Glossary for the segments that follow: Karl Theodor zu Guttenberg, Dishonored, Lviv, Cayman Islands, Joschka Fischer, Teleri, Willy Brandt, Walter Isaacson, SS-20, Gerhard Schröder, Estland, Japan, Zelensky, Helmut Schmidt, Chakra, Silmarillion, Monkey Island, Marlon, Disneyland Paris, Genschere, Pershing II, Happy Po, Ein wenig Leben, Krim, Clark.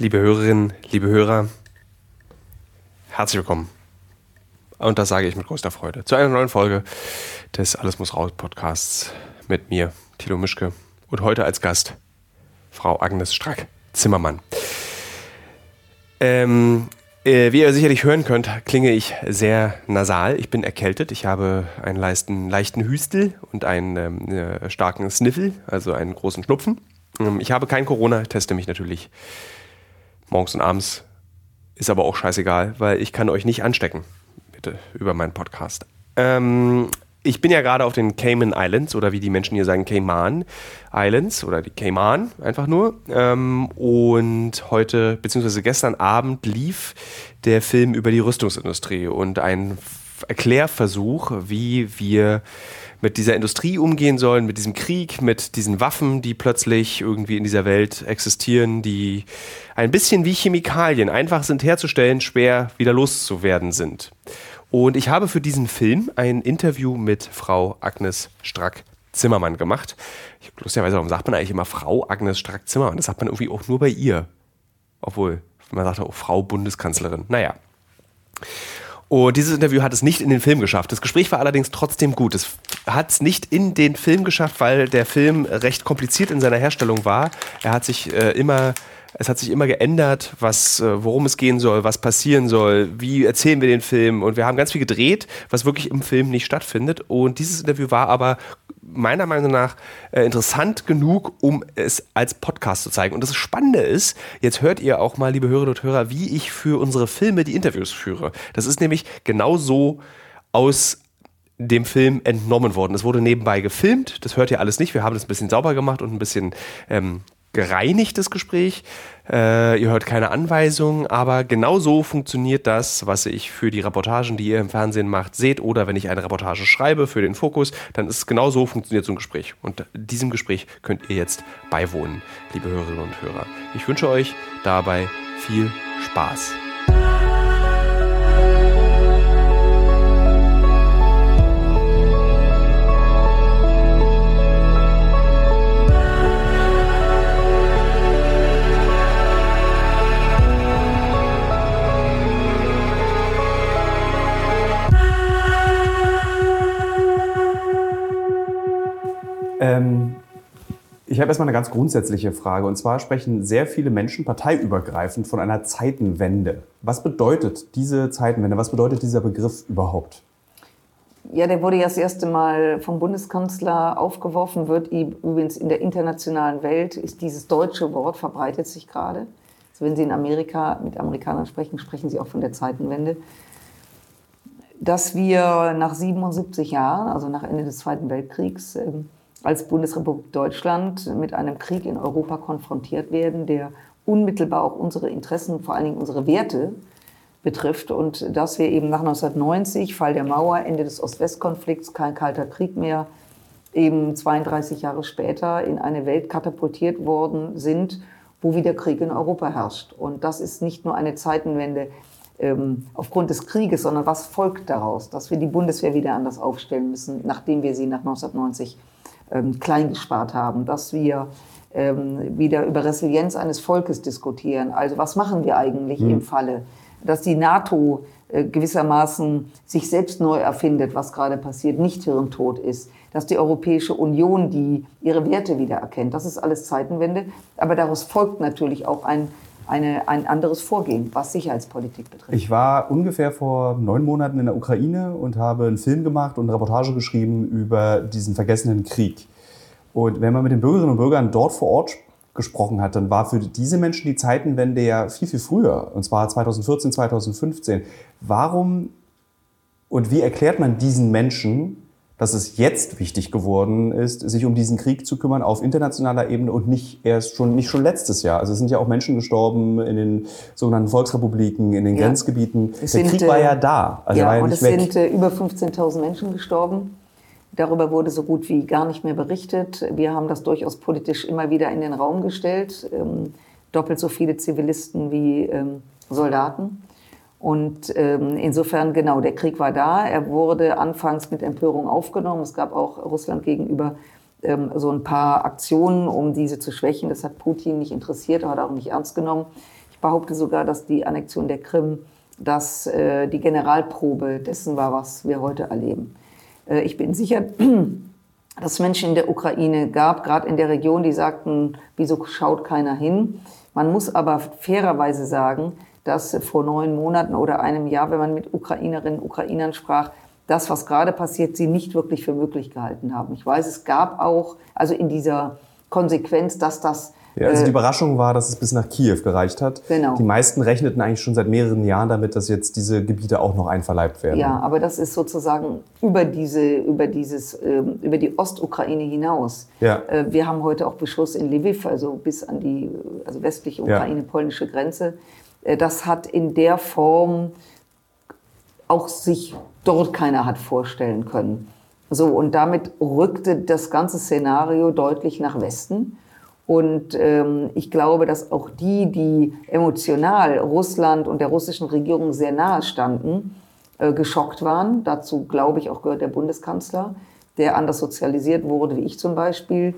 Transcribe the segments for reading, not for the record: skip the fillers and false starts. Liebe Hörerinnen, liebe Hörer, herzlich willkommen. Und das sage ich mit größter Freude. Zu einer neuen Folge des Alles muss raus Podcasts mit mir, Thilo Mischke. Und heute als Gast Frau Agnes Strack-Zimmermann. Wie ihr sicherlich hören könnt, klinge ich sehr nasal. Ich bin erkältet. Ich habe einen leichten Hüstel und einen starken Sniffel, also einen großen Schnupfen. Ich habe kein Corona, teste mich natürlich morgens und abends, ist aber auch scheißegal, weil ich kann euch nicht anstecken, bitte, über meinen Podcast. Ich bin ja gerade auf den Cayman Islands, oder wie die Menschen hier sagen, Cayman Islands, oder die Cayman, einfach nur. Und heute, beziehungsweise gestern Abend lief der Film über die Rüstungsindustrie und ein Erklärversuch, wie wir mit dieser Industrie umgehen sollen, mit diesem Krieg, mit diesen Waffen, die plötzlich irgendwie in dieser Welt existieren, die ein bisschen wie Chemikalien einfach sind herzustellen, schwer wieder loszuwerden sind. Und ich habe für diesen Film ein Interview mit Frau Agnes Strack-Zimmermann gemacht. Lustigerweise, warum sagt man eigentlich immer Frau Agnes Strack-Zimmermann? Das sagt man irgendwie auch nur bei ihr. Obwohl, man sagt auch Frau Bundeskanzlerin. Naja. Und dieses Interview hat es nicht in den Film geschafft. Das Gespräch war allerdings trotzdem gut. Es hat es nicht in den Film geschafft, weil der Film recht kompliziert in seiner Herstellung war. Es hat sich immer geändert, worum es gehen soll, was passieren soll, wie erzählen wir den Film. Und wir haben ganz viel gedreht, was wirklich im Film nicht stattfindet. Und dieses Interview war aber meiner Meinung nach interessant genug, um es als Podcast zu zeigen. Und das Spannende ist, jetzt hört ihr auch mal, liebe Hörerinnen und Hörer, wie ich für unsere Filme die Interviews führe. Das ist nämlich genauso aus dem Film entnommen worden. Es wurde nebenbei gefilmt, das hört ihr alles nicht. Wir haben das ein bisschen sauber gemacht und ein bisschen gereinigtes Gespräch. Ihr hört keine Anweisungen, aber genau so funktioniert das, was ich für die Reportagen, die ihr im Fernsehen macht, seht, oder wenn ich eine Reportage schreibe für den Fokus, dann ist es genau so, funktioniert so ein Gespräch. Und diesem Gespräch könnt ihr jetzt beiwohnen, liebe Hörerinnen und Hörer. Ich wünsche euch dabei viel Spaß. Ich habe erstmal eine ganz grundsätzliche Frage. Und zwar sprechen sehr viele Menschen parteiübergreifend von einer Zeitenwende. Was bedeutet diese Zeitenwende? Was bedeutet dieser Begriff überhaupt? Ja, der wurde ja das erste Mal vom Bundeskanzler aufgeworfen, wird übrigens in der internationalen Welt, ist dieses deutsche Wort, verbreitet sich gerade. Also wenn Sie in Amerika mit Amerikanern sprechen, sprechen Sie auch von der Zeitenwende. Dass wir nach 77 Jahren, also nach Ende des Zweiten Weltkriegs, als Bundesrepublik Deutschland mit einem Krieg in Europa konfrontiert werden, der unmittelbar auch unsere Interessen, vor allen Dingen unsere Werte betrifft. Und dass wir eben nach 1990, Fall der Mauer, Ende des Ost-West-Konflikts, kein kalter Krieg mehr, eben 32 Jahre später in eine Welt katapultiert worden sind, wo wieder Krieg in Europa herrscht. Und das ist nicht nur eine Zeitenwende aufgrund des Krieges, sondern was folgt daraus? Dass wir die Bundeswehr wieder anders aufstellen müssen, nachdem wir sie nach 1990 klein gespart haben, dass wir wieder über Resilienz eines Volkes diskutieren. Also was machen wir eigentlich im Falle, dass die NATO gewissermaßen sich selbst neu erfindet, was gerade passiert, nicht hirntot ist, dass die Europäische Union die ihre Werte wieder erkennt. Das ist alles Zeitenwende, aber daraus folgt natürlich auch ein anderes Vorgehen, was Sicherheitspolitik betrifft. Ich war ungefähr vor 9 Monaten in der Ukraine und habe einen Film gemacht und eine Reportage geschrieben über diesen vergessenen Krieg. Und wenn man mit den Bürgerinnen und Bürgern dort vor Ort gesprochen hat, dann war für diese Menschen die Zeitenwende ja viel, viel früher. Und zwar 2014, 2015. Warum und wie erklärt man diesen Menschen, dass es jetzt wichtig geworden ist, sich um diesen Krieg zu kümmern auf internationaler Ebene und nicht schon letztes Jahr. Also es sind ja auch Menschen gestorben in den sogenannten Volksrepubliken, in den Grenzgebieten. Der Krieg war ja da. Also ja, war ja und nicht es weg. Sind über 15.000 Menschen gestorben. Darüber wurde so gut wie gar nicht mehr berichtet. Wir haben das durchaus politisch immer wieder in den Raum gestellt. Doppelt so viele Zivilisten wie Soldaten. Und insofern, genau, der Krieg war da. Er wurde anfangs mit Empörung aufgenommen. Es gab auch Russland gegenüber so ein paar Aktionen, um diese zu schwächen. Das hat Putin nicht interessiert, hat auch nicht ernst genommen. behaupte sogar, dass die Annexion der Krim dass die Generalprobe dessen war, was wir heute erleben. Ich bin sicher, dass es Menschen in der Ukraine gab, gerade in der Region, die sagten, wieso schaut keiner hin? Man muss aber fairerweise sagen, dass vor 9 Monaten oder einem Jahr, wenn man mit Ukrainerinnen und Ukrainern sprach, das, was gerade passiert, sie nicht wirklich für möglich gehalten haben. Ich weiß, es gab auch, also in dieser Konsequenz, dass das... Ja, also die Überraschung war, dass es bis nach Kiew gereicht hat. Genau. Die meisten rechneten eigentlich schon seit mehreren Jahren damit, dass jetzt diese Gebiete auch noch einverleibt werden. Ja, aber das ist sozusagen über die Ostukraine hinaus. Ja. Wir haben heute auch Beschuss in Lviv, also bis an die westliche Ukraine, ja, polnische Grenze. Das hat in der Form auch sich dort keiner hat vorstellen können. So, und damit rückte das ganze Szenario deutlich nach Westen. Und ich glaube, dass auch die, die emotional Russland und der russischen Regierung sehr nahe standen, geschockt waren. Dazu, glaube ich, auch gehört der Bundeskanzler, der anders sozialisiert wurde, wie ich zum Beispiel.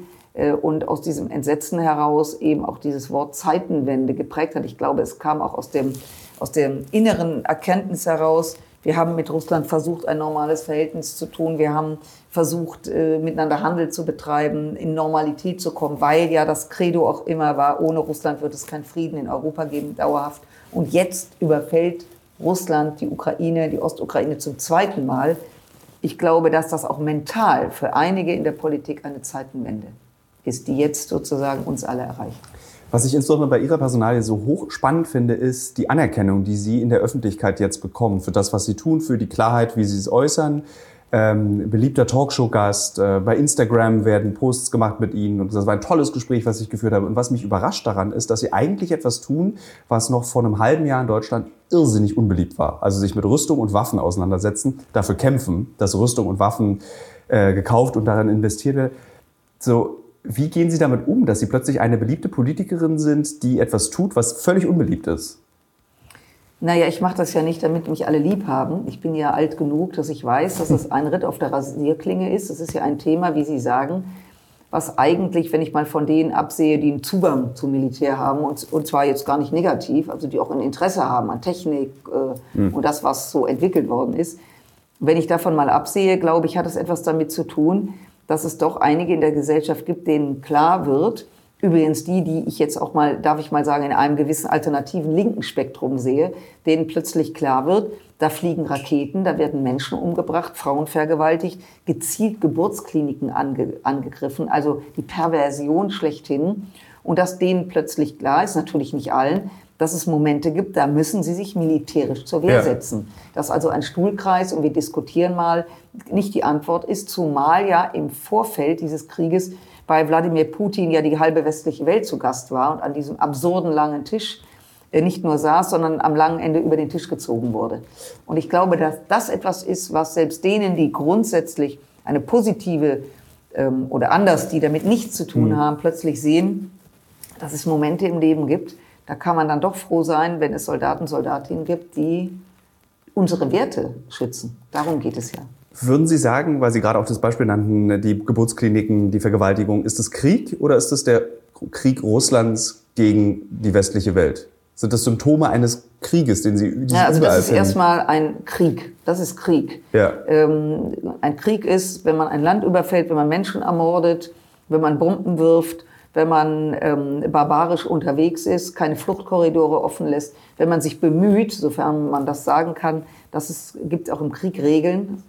Und aus diesem Entsetzen heraus eben auch dieses Wort Zeitenwende geprägt hat. Ich glaube, es kam auch aus dem inneren Erkenntnis heraus, wir haben mit Russland versucht, ein normales Verhältnis zu tun. Wir haben versucht, miteinander Handel zu betreiben, in Normalität zu kommen, weil ja das Credo auch immer war, ohne Russland wird es keinen Frieden in Europa geben, dauerhaft. Und jetzt überfällt Russland die Ukraine, die Ostukraine zum zweiten Mal. Ich glaube, dass das auch mental für einige in der Politik eine Zeitenwende ist, die jetzt sozusagen uns alle erreicht. Was ich insbesondere bei Ihrer Personalie so hochspannend finde, ist die Anerkennung, die Sie in der Öffentlichkeit jetzt bekommen, für das, was Sie tun, für die Klarheit, wie Sie es äußern. Beliebter Talkshow-Gast, bei Instagram werden Posts gemacht mit Ihnen. Und das war ein tolles Gespräch, was ich geführt habe. Und was mich überrascht daran ist, dass Sie eigentlich etwas tun, was noch vor einem halben Jahr in Deutschland irrsinnig unbeliebt war. Also sich mit Rüstung und Waffen auseinandersetzen, dafür kämpfen, dass Rüstung und Waffen gekauft und daran investiert wird. So, wie gehen Sie damit um, dass Sie plötzlich eine beliebte Politikerin sind, die etwas tut, was völlig unbeliebt ist? Naja, ich mache das ja nicht, damit mich alle lieb haben. Ich bin ja alt genug, dass ich weiß, dass es ein Ritt auf der Rasierklinge ist. Das ist ja ein Thema, wie Sie sagen, was eigentlich, wenn ich mal von denen absehe, die einen Zugang zum Militär haben, und zwar jetzt gar nicht negativ, also die auch ein Interesse haben an Technik und das, was so entwickelt worden ist. Wenn ich davon mal absehe, glaube ich, hat es etwas damit zu tun, dass es doch einige in der Gesellschaft gibt, denen klar wird, übrigens die ich jetzt auch mal, darf ich mal sagen, in einem gewissen alternativen linken Spektrum sehe, denen plötzlich klar wird, da fliegen Raketen, da werden Menschen umgebracht, Frauen vergewaltigt, gezielt Geburtskliniken angegriffen, also die Perversion schlechthin. Und dass denen plötzlich klar ist, natürlich nicht allen, dass es Momente gibt, da müssen sie sich militärisch zur Wehr setzen. Dass also ein Stuhlkreis und wir diskutieren mal nicht die Antwort ist, zumal ja im Vorfeld dieses Krieges bei Wladimir Putin ja die halbe westliche Welt zu Gast war und an diesem absurden langen Tisch nicht nur saß, sondern am langen Ende über den Tisch gezogen wurde. Und ich glaube, dass das etwas ist, was selbst denen, die grundsätzlich eine positive oder anders, die damit nichts zu tun haben, plötzlich sehen, dass es Momente im Leben gibt, da kann man dann doch froh sein, wenn es Soldaten, Soldatinnen gibt, die unsere Werte schützen. Darum geht es ja. Würden Sie sagen, weil Sie gerade auch das Beispiel nannten, die Geburtskliniken, die Vergewaltigung, ist das Krieg oder ist das der Krieg Russlands gegen die westliche Welt? Sind das Symptome eines Krieges, den Sie überall finden? Ja, also das ist erstmal ein Krieg. Das ist Krieg. Ja. Ein Krieg ist, wenn man ein Land überfällt, wenn man Menschen ermordet, wenn man Bomben wirft, wenn man barbarisch unterwegs ist, keine Fluchtkorridore offen lässt, wenn man sich bemüht, sofern man das sagen kann, dass es gibt auch im Krieg Regeln,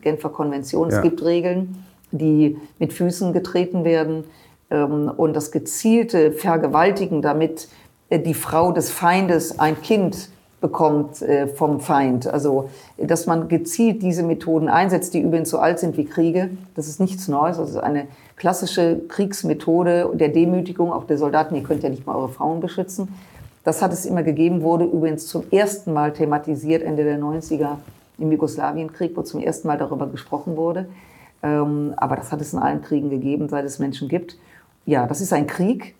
Genfer Konvention, es gibt Regeln, die mit Füßen getreten werden, und das gezielte Vergewaltigen, damit die Frau des Feindes ein Kind bekommt vom Feind, also dass man gezielt diese Methoden einsetzt, die übrigens so alt sind wie Kriege, das ist nichts Neues, das ist eine klassische Kriegsmethode der Demütigung auch der Soldaten, ihr könnt ja nicht mal eure Frauen beschützen. Das hat es immer gegeben, wurde übrigens zum ersten Mal thematisiert Ende der 90er im Jugoslawienkrieg, wo zum ersten Mal darüber gesprochen wurde, aber das hat es in allen Kriegen gegeben, seit es Menschen gibt. Ja, das ist ein Krieg.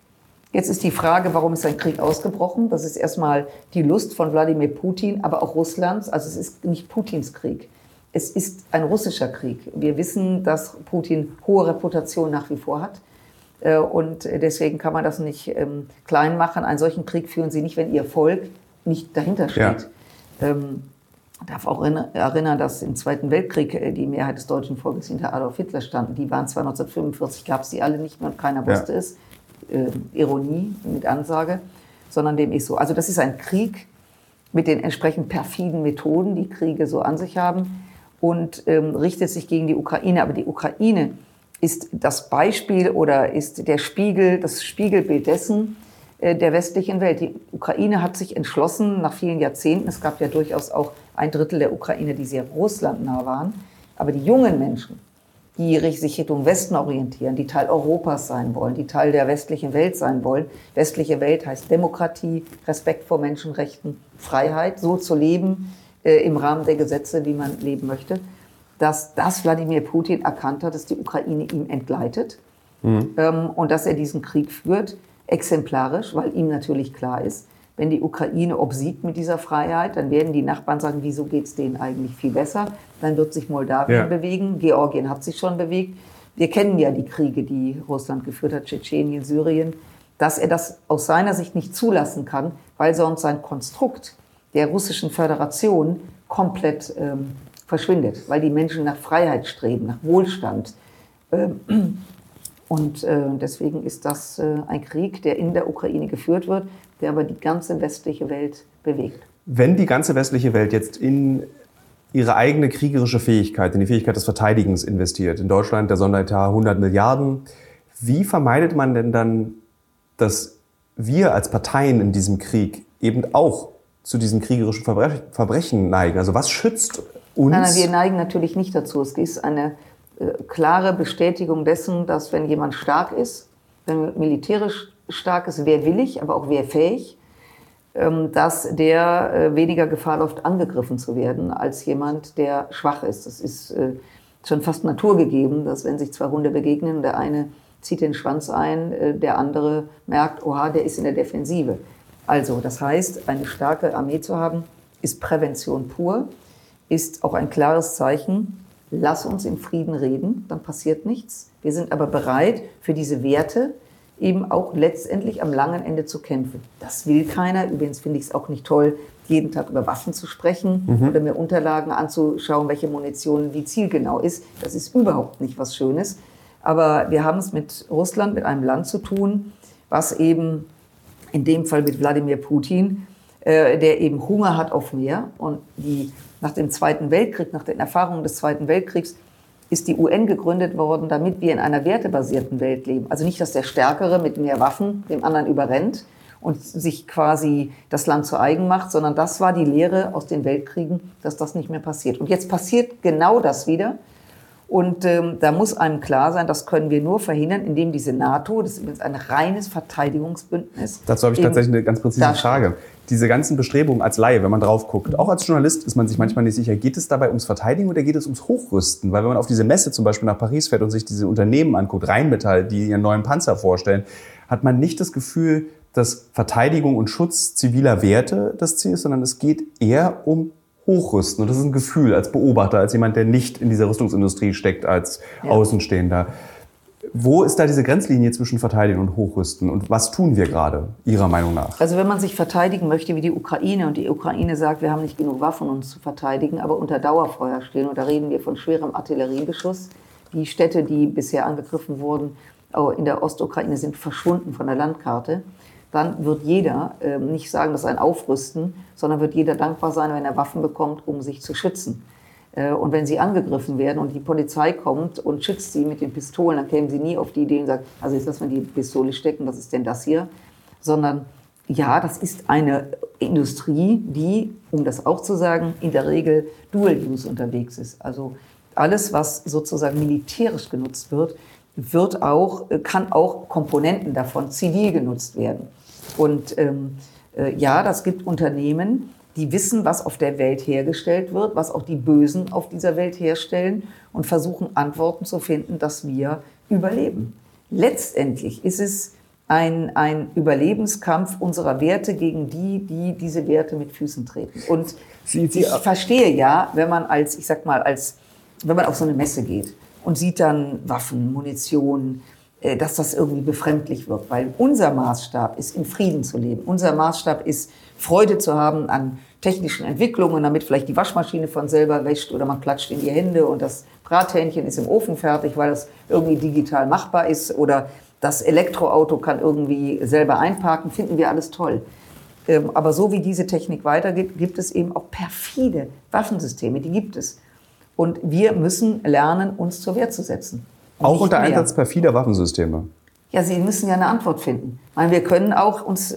Jetzt ist die Frage, warum ist ein Krieg ausgebrochen? Das ist erstmal die Lust von Wladimir Putin, aber auch Russlands. Also es ist nicht Putins Krieg. Es ist ein russischer Krieg. Wir wissen, dass Putin hohe Reputation nach wie vor hat. Und deswegen kann man das nicht klein machen. Einen solchen Krieg führen sie nicht, wenn ihr Volk nicht dahinter steht. Ja. Ich darf auch erinnern, dass im Zweiten Weltkrieg die Mehrheit des deutschen Volkes hinter Adolf Hitler standen. Die waren zwar 1945, gab es die alle nicht mehr und keiner wusste es. Ironie mit Ansage, sondern dem ist so. Also das ist ein Krieg mit den entsprechend perfiden Methoden, die Kriege so an sich haben, und richtet sich gegen die Ukraine. Aber die Ukraine ist das Beispiel oder ist der Spiegel, das Spiegelbild dessen, der westlichen Welt. Die Ukraine hat sich entschlossen, nach vielen Jahrzehnten, es gab ja durchaus auch ein Drittel der Ukraine, die sehr russlandnah waren, aber die jungen Menschen, die sich Richtung Westen orientieren, die Teil Europas sein wollen, die Teil der westlichen Welt sein wollen. Westliche Welt heißt Demokratie, Respekt vor Menschenrechten, Freiheit, so zu leben im Rahmen der Gesetze, wie man leben möchte, dass das Wladimir Putin erkannt hat, dass die Ukraine ihm entgleitet und dass er diesen Krieg führt. Exemplarisch, weil ihm natürlich klar ist, wenn die Ukraine obsiegt mit dieser Freiheit, dann werden die Nachbarn sagen, wieso geht es denen eigentlich viel besser? Dann wird sich Moldawien bewegen, Georgien hat sich schon bewegt. Wir kennen ja die Kriege, die Russland geführt hat, Tschetschenien, Syrien, dass er das aus seiner Sicht nicht zulassen kann, weil sonst sein Konstrukt der Russischen Föderation komplett verschwindet, weil die Menschen nach Freiheit streben, nach Wohlstand. Und deswegen ist das ein Krieg, der in der Ukraine geführt wird, der aber die ganze westliche Welt bewegt. Wenn die ganze westliche Welt jetzt in ihre eigene kriegerische Fähigkeit, in die Fähigkeit des Verteidigens investiert, in Deutschland der Sonderetat 100 Milliarden, wie vermeidet man denn dann, dass wir als Parteien in diesem Krieg eben auch zu diesen kriegerischen Verbrechen neigen? Also was schützt uns? Nein, wir neigen natürlich nicht dazu. Es ist eine klare Bestätigung dessen, dass wenn jemand stark ist, wenn militärisch stark ist, wer willig, aber auch wer fähig, dass der weniger Gefahr läuft, angegriffen zu werden, als jemand, der schwach ist. Das ist schon fast naturgegeben, dass wenn sich zwei Hunde begegnen, der eine zieht den Schwanz ein, der andere merkt, oha, der ist in der Defensive. Also das heißt, eine starke Armee zu haben, ist Prävention pur, ist auch ein klares Zeichen, lass uns in Frieden reden, dann passiert nichts. Wir sind aber bereit, für diese Werte eben auch letztendlich am langen Ende zu kämpfen. Das will keiner. Übrigens finde ich es auch nicht toll, jeden Tag über Waffen zu sprechen oder mir Unterlagen anzuschauen, welche Munition wie zielgenau ist. Das ist überhaupt nicht was Schönes. Aber wir haben es mit Russland, mit einem Land zu tun, was eben in dem Fall mit Wladimir Putin, der eben Hunger hat auf mehr, und die nach dem Zweiten Weltkrieg, nach den Erfahrungen des Zweiten Weltkriegs, ist die UN gegründet worden, damit wir in einer wertebasierten Welt leben. Also nicht, dass der Stärkere mit mehr Waffen dem anderen überrennt und sich quasi das Land zu eigen macht, sondern das war die Lehre aus den Weltkriegen, dass das nicht mehr passiert. Und jetzt passiert genau das wieder. Und da muss einem klar sein, das können wir nur verhindern, indem diese NATO, das ist übrigens ein reines Verteidigungsbündnis. Dazu habe ich tatsächlich eine ganz präzise Frage. Diese ganzen Bestrebungen als Laie, wenn man drauf guckt, auch als Journalist ist man sich manchmal nicht sicher, geht es dabei ums Verteidigen oder geht es ums Hochrüsten? Weil wenn man auf diese Messe zum Beispiel nach Paris fährt und sich diese Unternehmen anguckt, Rheinmetall, die ihren neuen Panzer vorstellen, hat man nicht das Gefühl, dass Verteidigung und Schutz ziviler Werte das Ziel ist, sondern es geht eher um Hochrüsten. Und das ist ein Gefühl als Beobachter, als jemand, der nicht in dieser Rüstungsindustrie steckt, als Außenstehender. Wo ist da diese Grenzlinie zwischen Verteidigen und Hochrüsten? Und was tun wir gerade, Ihrer Meinung nach? Also wenn man sich verteidigen möchte wie die Ukraine, und die Ukraine sagt, wir haben nicht genug Waffen, uns zu verteidigen, aber unter Dauerfeuer stehen, und da reden wir von schwerem Artilleriebeschuss. Die Städte, die bisher angegriffen wurden in der Ostukraine, sind verschwunden von der Landkarte. Dann wird jeder nicht sagen, das ist ein Aufrüsten, sondern wird jeder dankbar sein, wenn er Waffen bekommt, um sich zu schützen. Und wenn sie angegriffen werden und die Polizei kommt und schützt sie mit den Pistolen, dann kämen sie nie auf die Idee und sagen, also jetzt lassen wir die Pistole stecken, was ist denn das hier? Sondern ja, das ist eine Industrie, die, um das auch zu sagen, in der Regel Dual-Use unterwegs ist. Also alles, was sozusagen militärisch genutzt wird, kann auch Komponenten davon zivil genutzt werden. Und ja, das gibt Unternehmen, die wissen, was auf der Welt hergestellt wird, was auch die Bösen auf dieser Welt herstellen, und versuchen, Antworten zu finden, dass wir überleben. Letztendlich ist es ein Überlebenskampf unserer Werte gegen die, die diese Werte mit Füßen treten. Und ich verstehe ja, wenn man wenn man auf so eine Messe geht und sieht dann Waffen, Munition, dass das irgendwie befremdlich wird. Weil unser Maßstab ist, im Frieden zu leben. Unser Maßstab ist, Freude zu haben an technischen Entwicklungen, damit vielleicht die Waschmaschine von selber wäscht oder man klatscht in die Hände und das Brathähnchen ist im Ofen fertig, weil das irgendwie digital machbar ist oder das Elektroauto kann irgendwie selber einparken, finden wir alles toll. Aber so wie diese Technik weitergeht, gibt es eben auch perfide Waffensysteme, die gibt es. Und wir müssen lernen, uns zur Wehr zu setzen. Auch unter Einsatz perfider Waffensysteme? Ja, sie müssen ja eine Antwort finden. Ich meine, wir können auch uns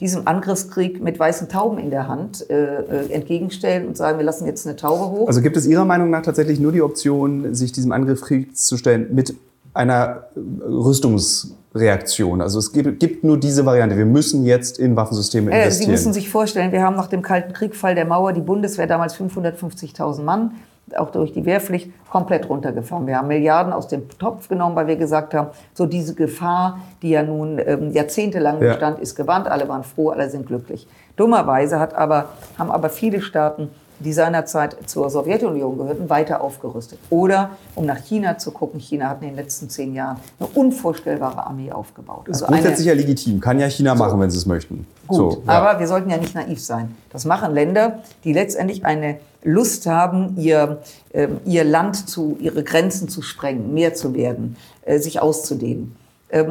diesem Angriffskrieg mit weißen Tauben in der Hand entgegenstellen und sagen, wir lassen jetzt eine Taube hoch. Also gibt es Ihrer Meinung nach tatsächlich nur die Option, sich diesem Angriffskrieg zu stellen mit einer Rüstungsreaktion? Also es gibt nur diese Variante. Wir müssen jetzt in Waffensysteme investieren. Sie müssen sich vorstellen, wir haben nach dem Kalten Krieg, Fall der Mauer, die Bundeswehr damals 550.000 Mann, auch durch die Wehrpflicht, komplett runtergefahren. Wir haben Milliarden aus dem Topf genommen, weil wir gesagt haben, so diese Gefahr, die ja nun jahrzehntelang bestand, ist gewandt. Alle waren froh, alle sind glücklich. Dummerweise haben aber viele Staaten, die seinerzeit zur Sowjetunion gehörten, weiter aufgerüstet. Oder, um nach China zu gucken, China hat in den letzten 10 Jahren eine unvorstellbare Armee aufgebaut. Das ist grundsätzlich ja legitim. Kann ja China machen, wenn sie es möchten. Gut, so, ja. Aber wir sollten ja nicht naiv sein. Das machen Länder, die letztendlich eine Lust haben, ihr Land ihre Grenzen zu sprengen, mehr zu werden, sich auszudehnen.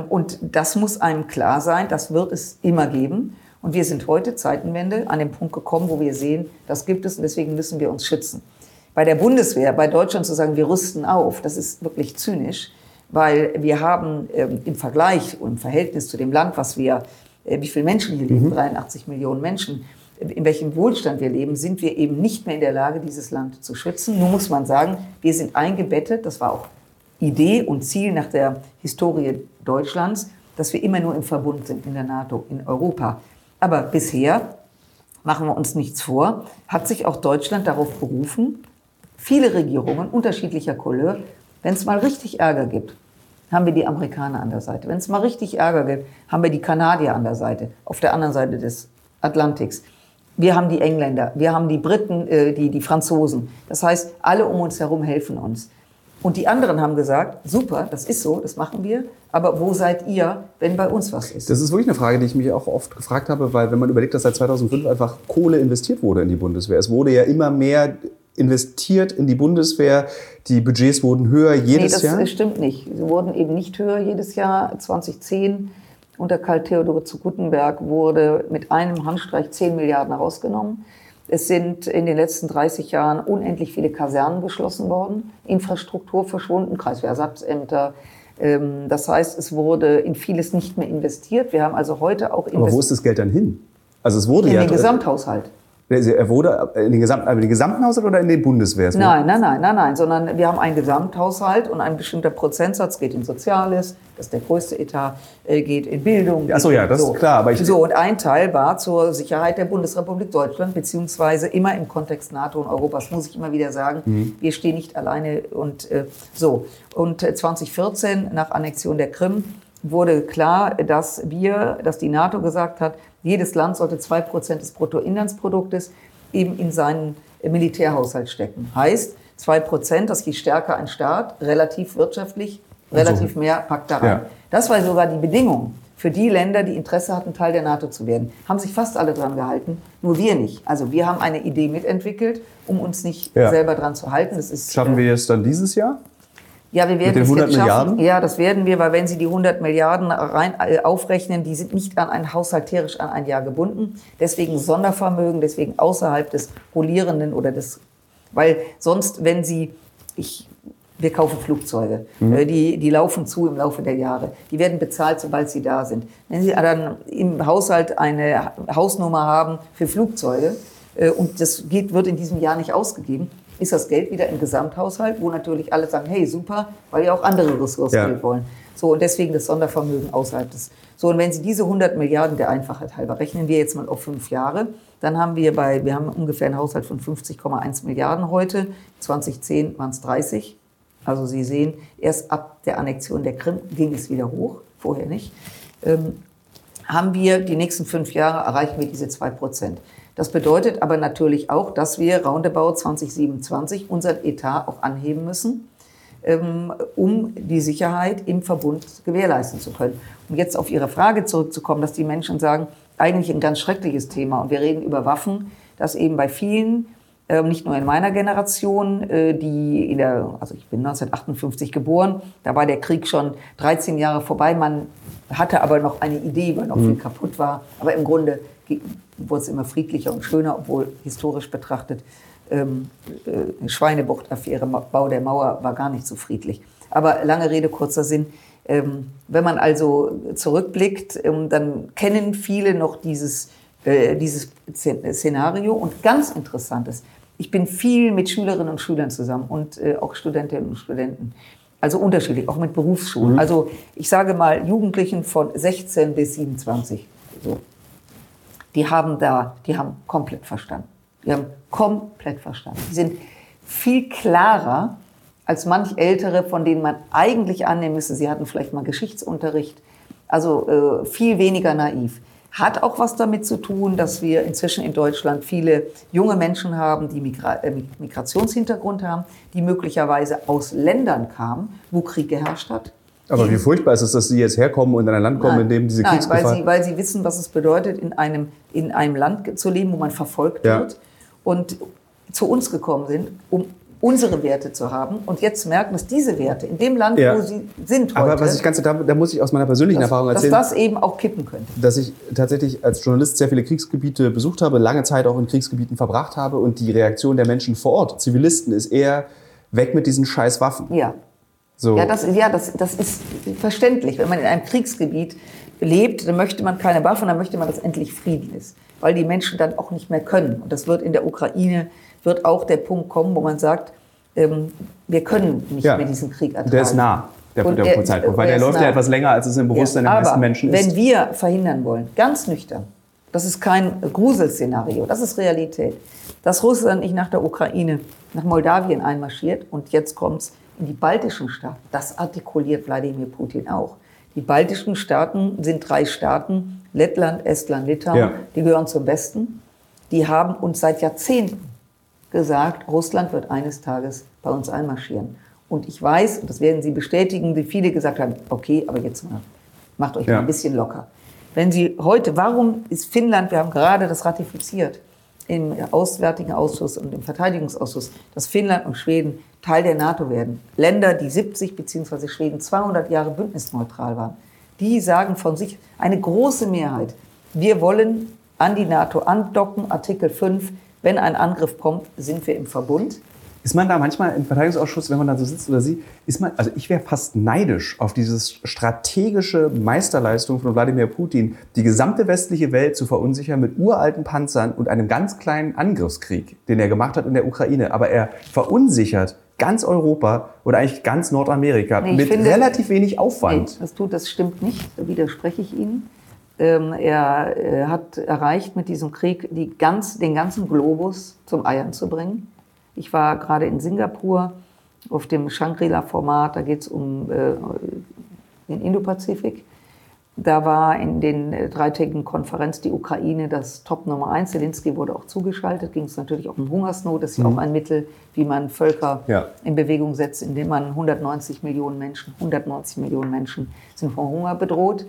Und das muss einem klar sein, das wird es immer geben. Und wir sind heute, Zeitenwende, an den Punkt gekommen, wo wir sehen, das gibt es und deswegen müssen wir uns schützen. Bei der Bundeswehr, bei Deutschland zu sagen, wir rüsten auf, das ist wirklich zynisch, weil wir haben im Vergleich und im Verhältnis zu dem Land, was wir, wie viele Menschen hier leben, 83 Millionen Menschen, in welchem Wohlstand wir leben, sind wir eben nicht mehr in der Lage, dieses Land zu schützen. Nur muss man sagen, wir sind eingebettet, das war auch Idee und Ziel nach der Historie Deutschlands, dass wir immer nur im Verbund sind, in der NATO, in Europa. Aber bisher, machen wir uns nichts vor, hat sich auch Deutschland darauf berufen, viele Regierungen unterschiedlicher Couleur, wenn es mal richtig Ärger gibt, haben wir die Amerikaner an der Seite. Wenn es mal richtig Ärger gibt, haben wir die Kanadier an der Seite, auf der anderen Seite des Atlantiks. Wir haben die Engländer, wir haben die Briten, die Franzosen. Das heißt, alle um uns herum helfen uns. Und die anderen haben gesagt, super, das ist so, das machen wir, aber wo seid ihr, wenn bei uns was ist? Das ist wirklich eine Frage, die ich mich auch oft gefragt habe, weil wenn man überlegt, dass seit 2005 einfach Kohle investiert wurde in die Bundeswehr. Es wurde ja immer mehr investiert in die Bundeswehr, die Budgets wurden höher jedes Jahr. Nee, das stimmt nicht. Sie wurden eben nicht höher jedes Jahr. 2010 unter Karl Theodor zu Guttenberg wurde mit einem Handstreich 10 Milliarden rausgenommen. Es sind in den letzten 30 Jahren unendlich viele Kasernen geschlossen worden, Infrastruktur verschwunden, Kreiswehrersatzämter. Das heißt, es wurde in vieles nicht mehr investiert. Wir haben also heute auch investiert. Aber wo ist das Geld dann hin? Also es wurde in den Gesamthaushalt. Er wurde in den gesamten Haushalt oder in den Bundeswehr? Nein, sondern wir haben einen Gesamthaushalt und ein bestimmter Prozentsatz geht in Soziales, das ist der größte Etat, geht in Bildung. Ach so, ja, das ist klar. Aber und ein Teil war zur Sicherheit der Bundesrepublik Deutschland, beziehungsweise immer im Kontext NATO und Europas, muss ich immer wieder sagen, wir stehen nicht alleine und so. Und 2014, nach Annexion der Krim, wurde klar, dass die NATO gesagt hat, jedes Land sollte 2% des Bruttoinlandsproduktes eben in seinen Militärhaushalt stecken. Heißt, 2%, dass je stärker ein Staat, relativ wirtschaftlich, relativ mehr packt da rein. Ja. Das war sogar die Bedingung für die Länder, die Interesse hatten, Teil der NATO zu werden. Haben sich fast alle dran gehalten, nur wir nicht. Also wir haben eine Idee mitentwickelt, um uns nicht selber dran zu halten. Das ist, schaffen wir es dann dieses Jahr? Ja, wir werden es jetzt schaffen. Ja, das werden wir, weil wenn Sie die 100 Milliarden rein aufrechnen, die sind nicht haushalterisch an ein Jahr gebunden. Deswegen Sondervermögen, deswegen außerhalb des Rollierenden weil sonst, wenn Sie, wir kaufen Flugzeuge, die laufen zu im Laufe der Jahre. Die werden bezahlt, sobald sie da sind. Wenn Sie dann im Haushalt eine Hausnummer haben für Flugzeuge und das wird in diesem Jahr nicht ausgegeben, ist das Geld wieder im Gesamthaushalt, wo natürlich alle sagen, hey, super, weil ja auch andere Ressourcen wollen. So, und deswegen das Sondervermögen außerhalb des. So, und wenn Sie diese 100 Milliarden der Einfachheit halber rechnen, wir jetzt mal auf 5 Jahre, dann haben wir haben ungefähr einen Haushalt von 50,1 Milliarden heute, 2010 waren es 30. Also Sie sehen, erst ab der Annexion der Krim ging es wieder hoch, vorher nicht. Haben wir die nächsten 5 Jahre, erreichen wir diese 2%. Das bedeutet aber natürlich auch, dass wir roundabout 2027 unseren Etat auch anheben müssen. um die Sicherheit im Verbund gewährleisten zu können. Um jetzt auf Ihre Frage zurückzukommen, dass die Menschen sagen, eigentlich ein ganz schreckliches Thema und wir reden über Waffen, dass eben bei vielen, nicht nur in meiner Generation, also ich bin 1958 geboren, da war der Krieg schon 13 Jahre vorbei, man hatte aber noch eine Idee, weil noch viel kaputt war, aber im Grunde wurde es immer friedlicher und schöner, obwohl historisch betrachtet Schweinebucht-Affäre, Bau der Mauer war gar nicht so friedlich. Aber lange Rede, kurzer Sinn. Wenn man also zurückblickt, dann kennen viele noch dieses Szenario. Und ganz interessant ist, ich bin viel mit Schülerinnen und Schülern zusammen und auch Studentinnen und Studenten. Also unterschiedlich, auch mit Berufsschulen. Mhm. Also ich sage mal Jugendlichen von 16 bis 27. So. Die haben komplett verstanden. Die sind viel klarer als manch Ältere, von denen man eigentlich annehmen müsste, sie hatten vielleicht mal Geschichtsunterricht, also viel weniger naiv. Hat auch was damit zu tun, dass wir inzwischen in Deutschland viele junge Menschen haben, die Migrationshintergrund haben, die möglicherweise aus Ländern kamen, wo Krieg geherrscht hat. Aber wie furchtbar ist es, dass Sie jetzt herkommen und in ein Land kommen, in dem diese Kriegsgefahr... Weil sie wissen, was es bedeutet, in einem Land zu leben, wo man verfolgt wird und zu uns gekommen sind, um unsere Werte zu haben und jetzt merken, dass diese Werte in dem Land, wo sie sind heute... Aber was ich da muss ich aus meiner persönlichen Erfahrung erzählen... Dass das eben auch kippen könnte. Dass ich tatsächlich als Journalist sehr viele Kriegsgebiete besucht habe, lange Zeit auch in Kriegsgebieten verbracht habe und die Reaktion der Menschen vor Ort, Zivilisten, ist eher weg mit diesen scheiß Waffen. Ja. So. Das ist verständlich. Wenn man in einem Kriegsgebiet lebt, dann möchte man keine Waffen, dann möchte man, dass endlich Frieden ist. Weil die Menschen dann auch nicht mehr können. Und das wird in der Ukraine, wird auch der Punkt kommen, wo man sagt, wir können nicht mehr diesen Krieg ertragen. Der ist nah, der Zeitpunkt. Weil der läuft ja etwas länger, als es im Bewusstsein der meisten Menschen ist. Wenn wir verhindern wollen, ganz nüchtern, das ist kein Gruselszenario, das ist Realität, dass Russland nicht nach der Ukraine, nach Moldawien einmarschiert und jetzt kommt's, die baltischen Staaten, das artikuliert Wladimir Putin auch. Die baltischen Staaten sind 3 Staaten, Lettland, Estland, Litauen, die gehören zum Westen. Die haben uns seit Jahrzehnten gesagt, Russland wird eines Tages bei uns einmarschieren. Und ich weiß, und das werden Sie bestätigen, wie viele gesagt haben, okay, aber jetzt macht euch mal ein bisschen locker. Wenn Sie heute, warum ist Finnland, wir haben gerade das ratifiziert, im Auswärtigen Ausschuss und im Verteidigungsausschuss, dass Finnland und Schweden Teil der NATO werden. Länder, die 70 bzw. Schweden 200 Jahre bündnisneutral waren, die sagen von sich, eine große Mehrheit, wir wollen an die NATO andocken, Artikel 5, wenn ein Angriff kommt, sind wir im Verbund. Ist man da manchmal im Verteidigungsausschuss, wenn man da so sitzt oder Sie, also ich wäre fast neidisch auf diese strategische Meisterleistung von Wladimir Putin, die gesamte westliche Welt zu verunsichern mit uralten Panzern und einem ganz kleinen Angriffskrieg, den er gemacht hat in der Ukraine. Aber er verunsichert ganz Europa oder eigentlich ganz Nordamerika relativ wenig Aufwand. Das stimmt nicht, da widerspreche ich Ihnen. Er hat erreicht, mit diesem Krieg den ganzen Globus zum Eiern zu bringen. Ich war gerade in Singapur auf dem Shangri-La-Format, da geht es um den Indo-Pazifik. Da war in den dreitägigen Konferenz die Ukraine das Top Nummer 1. Zelensky wurde auch zugeschaltet, ging es natürlich auch um Hungersnot. Das ist auch ein Mittel, wie man Völker in Bewegung setzt, indem man 190 Millionen Menschen sind von Hunger bedroht.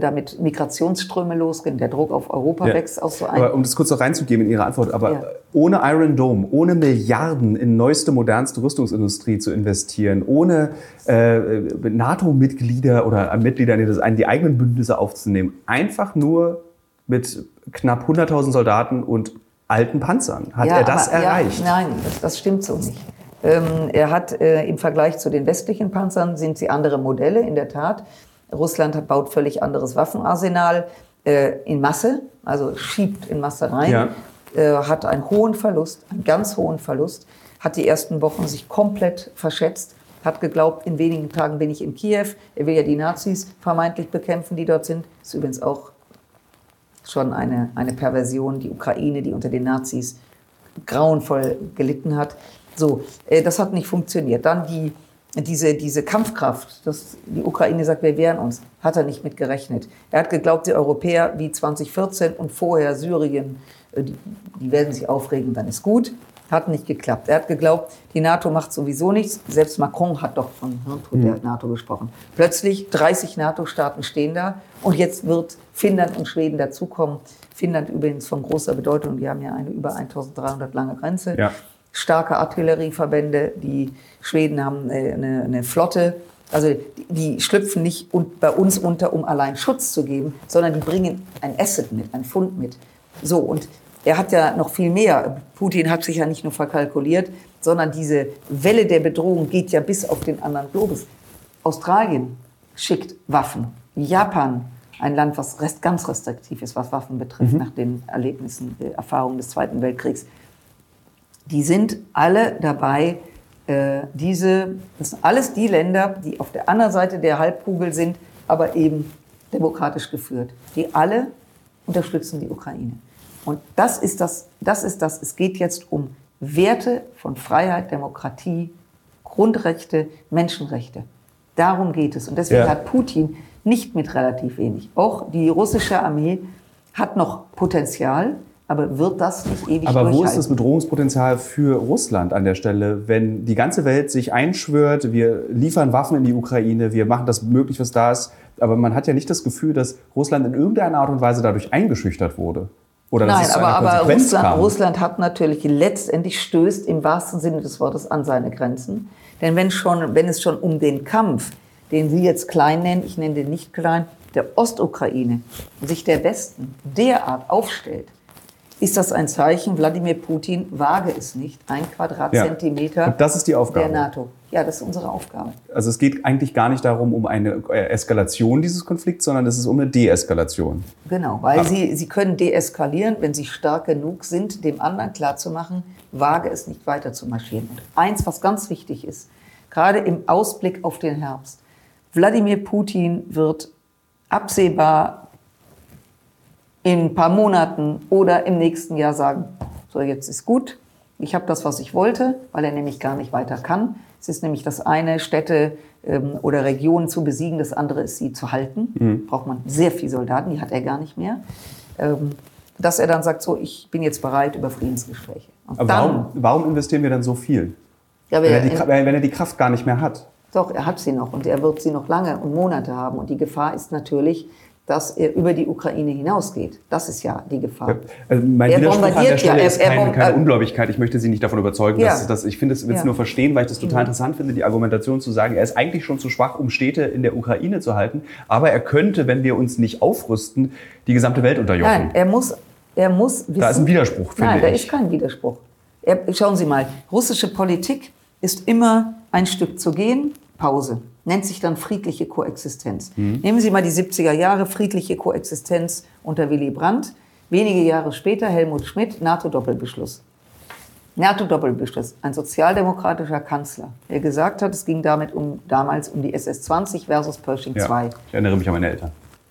Damit Migrationsströme losgehen, der Druck auf Europa wächst auch so ein. Aber um das kurz noch reinzugeben in Ihre Antwort, aber ohne Iron Dome, ohne Milliarden in neueste, modernste Rüstungsindustrie zu investieren, ohne NATO-Mitglieder oder Mitglieder, die eigenen Bündnisse aufzunehmen, einfach nur mit knapp 100.000 Soldaten und alten Panzern. Hat er das erreicht? Nein, das stimmt so nicht. Er hat im Vergleich zu den westlichen Panzern, sind sie andere Modelle, in der Tat. Russland baut völlig anderes Waffenarsenal in Masse, also schiebt in Masse rein, hat einen ganz hohen Verlust, hat die ersten Wochen sich komplett verschätzt, hat geglaubt, in wenigen Tagen bin ich in Kiew, er will ja die Nazis vermeintlich bekämpfen, die dort sind. Das ist übrigens auch schon eine Perversion, die Ukraine, die unter den Nazis grauenvoll gelitten hat. So, das hat nicht funktioniert. Dann diese Kampfkraft, dass die Ukraine sagt, wir wehren uns, hat er nicht mit gerechnet. Er hat geglaubt, die Europäer wie 2014 und vorher Syrien, die werden sich aufregen, dann ist gut. Hat nicht geklappt. Er hat geglaubt, die NATO macht sowieso nichts. Selbst Macron hat doch von Hirntod der NATO gesprochen. Plötzlich 30 NATO-Staaten stehen da und jetzt wird Finnland und Schweden dazukommen. Finnland übrigens von großer Bedeutung. Die haben ja eine über 1300 lange Grenze. Ja. Starke Artillerieverbände. Die Schweden haben eine Flotte. Also die schlüpfen nicht bei uns unter, um allein Schutz zu geben, sondern die bringen ein Asset mit, ein Fund mit. So, und er hat ja noch viel mehr. Putin hat sich ja nicht nur verkalkuliert, sondern diese Welle der Bedrohung geht ja bis auf den anderen Globus. Australien schickt Waffen. Japan, ein Land, was ganz restriktiv ist, was Waffen betrifft, nach den Erfahrungen des Zweiten Weltkriegs. Die sind alle dabei, das sind alles die Länder, die auf der anderen Seite der Halbkugel sind, aber eben demokratisch geführt. Die alle unterstützen die Ukraine. Und das ist das. Es geht jetzt um Werte von Freiheit, Demokratie, Grundrechte, Menschenrechte. Darum geht es. Und deswegen hat Putin nicht mit relativ wenig. Auch die russische Armee hat noch Potenzial, aber wird das nicht ewig durchhalten. Aber wo ist das Bedrohungspotenzial für Russland an der Stelle, wenn die ganze Welt sich einschwört, wir liefern Waffen in die Ukraine, wir machen das möglich, was da ist. Aber man hat ja nicht das Gefühl, dass Russland in irgendeiner Art und Weise dadurch eingeschüchtert wurde. Oder nein, aber Russland hat natürlich letztendlich stößt im wahrsten Sinne des Wortes an seine Grenzen. Denn wenn es schon um den Kampf, den Sie jetzt klein nennen, ich nenne den nicht klein, der Ostukraine, sich der Westen derart aufstellt, ist das ein Zeichen, Wladimir Putin wage es nicht, ein Quadratzentimeter und das ist die Aufgabe der NATO. Ja, das ist unsere Aufgabe. Also es geht eigentlich gar nicht darum, um eine Eskalation dieses Konflikts, sondern es ist um eine Deeskalation. Genau, weil sie können deeskalieren, wenn sie stark genug sind, dem anderen klarzumachen, wage es nicht weiter zu marschieren. Und eins, was ganz wichtig ist, gerade im Ausblick auf den Herbst, Wladimir Putin wird absehbar in ein paar Monaten oder im nächsten Jahr sagen, so jetzt ist gut, ich habe das, was ich wollte, weil er nämlich gar nicht weiter kann. Es ist nämlich das eine, Städte oder Regionen zu besiegen, das andere ist, sie zu halten. Braucht man sehr viel Soldaten, die hat er gar nicht mehr. Dass er dann sagt, so, ich bin jetzt bereit über Friedensgespräche. Und aber warum investieren wir dann so viel? Ja, wenn er die Kraft gar nicht mehr hat. Doch, er hat sie noch und er wird sie noch lange und Monate haben. Und die Gefahr ist natürlich, dass er über die Ukraine hinausgeht. Das ist ja die Gefahr. Also mein Widerspruch an der Stelle ist keine Ungläubigkeit. Ich möchte Sie nicht davon überzeugen, dass ich finde, es will es nur verstehen, weil ich das total interessant finde, die Argumentation zu sagen, er ist eigentlich schon zu schwach, um Städte in der Ukraine zu halten, aber er könnte, wenn wir uns nicht aufrüsten, die gesamte Welt unterjochen. Nein, er muss wissen. Da ist ein Widerspruch, finde ich. Nein, da ist kein Widerspruch. Schauen Sie mal, russische Politik ist immer ein Stück zu gehen, Pause. Nennt sich dann friedliche Koexistenz. Nehmen Sie mal die 70er Jahre, friedliche Koexistenz unter Willy Brandt. Wenige Jahre später Helmut Schmidt, NATO-Doppelbeschluss. NATO-Doppelbeschluss, ein sozialdemokratischer Kanzler, der gesagt hat, es ging damit damals um die SS-20 versus Pershing II. Ich erinnere mich an meine Eltern.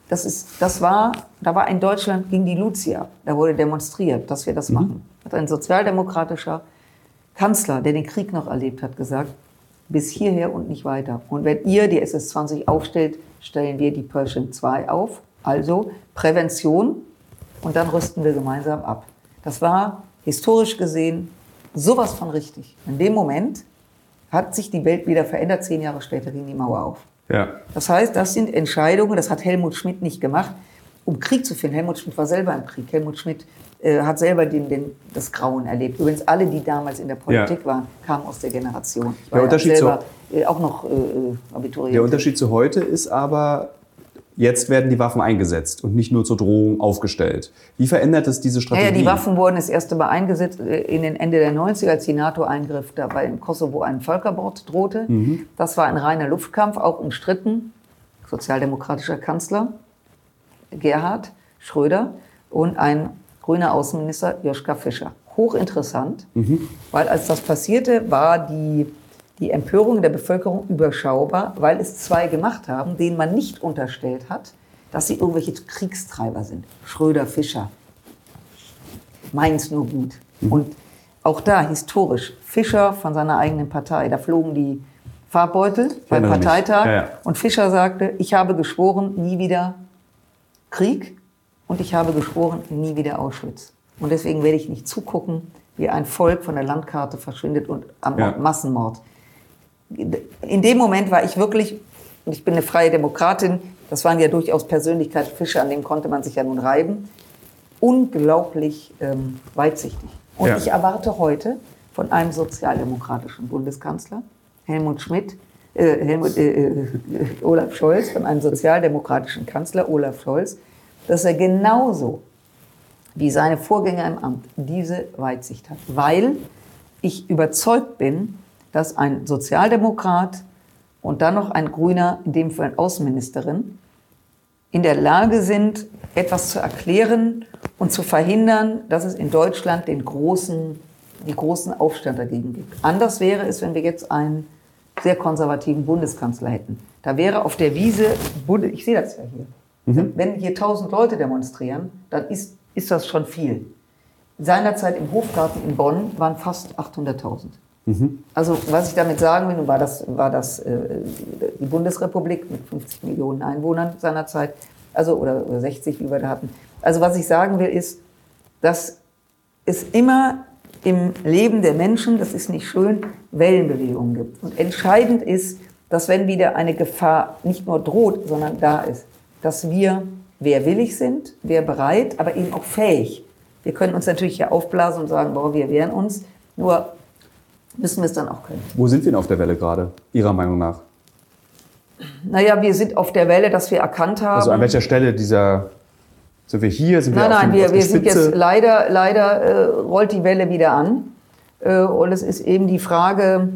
Da war in Deutschland, ging die Lucia. Da wurde demonstriert, dass wir das machen. Hat ein sozialdemokratischer Kanzler, der den Krieg noch erlebt hat, gesagt, bis hierher und nicht weiter. Und wenn ihr die SS-20 aufstellt, stellen wir die Pershing II auf. Also Prävention und dann rüsten wir gemeinsam ab. Das war historisch gesehen sowas von richtig. In dem Moment hat sich die Welt wieder verändert. 10 Jahre später ging die Mauer auf. Ja. Das heißt, das sind Entscheidungen, das hat Helmut Schmidt nicht gemacht, um Krieg zu führen. Helmut Schmidt war selber im Krieg. Helmut Schmidt hat selber das Grauen erlebt. Übrigens alle, die damals in der Politik waren, kamen aus der Generation. Ich war selber auch noch Abiturient. Der Unterschied zu heute ist aber, jetzt werden die Waffen eingesetzt und nicht nur zur Drohung aufgestellt. Wie verändert es diese Strategie? Ja, die Waffen wurden das erste Mal eingesetzt in den Ende der 90er, als die NATO eingriff, da weil im Kosovo ein Völkerbord drohte. Das war ein reiner Luftkampf, auch umstritten. Sozialdemokratischer Kanzler Gerhard Schröder und ein grüner Außenminister Joschka Fischer. Hochinteressant, weil als das passierte, war die Empörung der Bevölkerung überschaubar, weil es zwei gemacht haben, denen man nicht unterstellt hat, dass sie irgendwelche Kriegstreiber sind. Schröder, Fischer, meins nur gut. Und auch da historisch, Fischer von seiner eigenen Partei, da flogen die Farbbeutel beim Parteitag und Fischer sagte, ich habe geschworen, nie wieder Krieg und ich habe geschworen, nie wieder Auschwitz. Und deswegen werde ich nicht zugucken, wie ein Volk von der Landkarte verschwindet und am Massenmord. In dem Moment war ich wirklich, und ich bin eine freie Demokratin, das waren ja durchaus Persönlichkeitsfische, an denen konnte man sich ja nun reiben, unglaublich weitsichtig. Und ich erwarte heute von einem sozialdemokratischen Bundeskanzler, Olaf Scholz, von einem sozialdemokratischen Kanzler, Olaf Scholz, dass er genauso wie seine Vorgänger im Amt diese Weitsicht hat. Weil ich überzeugt bin, dass ein Sozialdemokrat und dann noch ein Grüner, in dem Fall Außenministerin, in der Lage sind, etwas zu erklären und zu verhindern, dass es in Deutschland die großen Aufstand dagegen gibt. Anders wäre es, wenn wir jetzt einen sehr konservativen Bundeskanzler hätten. Da wäre auf der Wiese, ich sehe das ja hier, wenn hier 1000 Leute demonstrieren, dann ist das schon viel. Seinerzeit im Hofgarten in Bonn waren fast 800.000. Also was ich damit sagen will, war das die Bundesrepublik mit 50 Millionen Einwohnern seinerzeit, also oder 60, wie wir da hatten. Also was ich sagen will ist, dass es immer im Leben der Menschen, das ist nicht schön, Wellenbewegungen gibt. Und entscheidend ist, dass wenn wieder eine Gefahr nicht nur droht, sondern da ist, dass wir wehrwillig sind, wehrbereit, aber eben auch fähig. Wir können uns natürlich hier aufblasen und sagen, boah, wir wehren uns, nur müssen wir es dann auch können. Wo sind wir denn auf der Welle gerade, Ihrer Meinung nach? Naja, wir sind auf der Welle, dass wir erkannt haben... Also an welcher Stelle dieser... Sind wir hier? Sind wir wir sind jetzt... Leider rollt die Welle wieder an. Und es ist eben die Frage,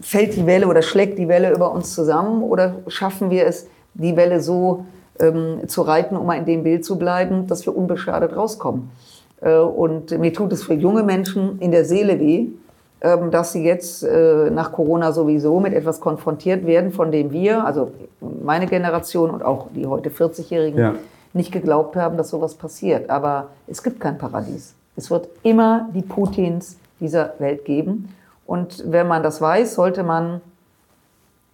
fällt die Welle oder schlägt die Welle über uns zusammen? Oder schaffen wir es, die Welle so zu reiten, um mal in dem Bild zu bleiben, dass wir unbeschadet rauskommen? Und mir tut es für junge Menschen in der Seele weh, dass sie jetzt nach Corona sowieso mit etwas konfrontiert werden, von dem wir, also meine Generation und auch die heute 40-Jährigen, nicht geglaubt haben, dass sowas passiert. Aber es gibt kein Paradies. Es wird immer die Putins dieser Welt geben. Und wenn man das weiß, sollte man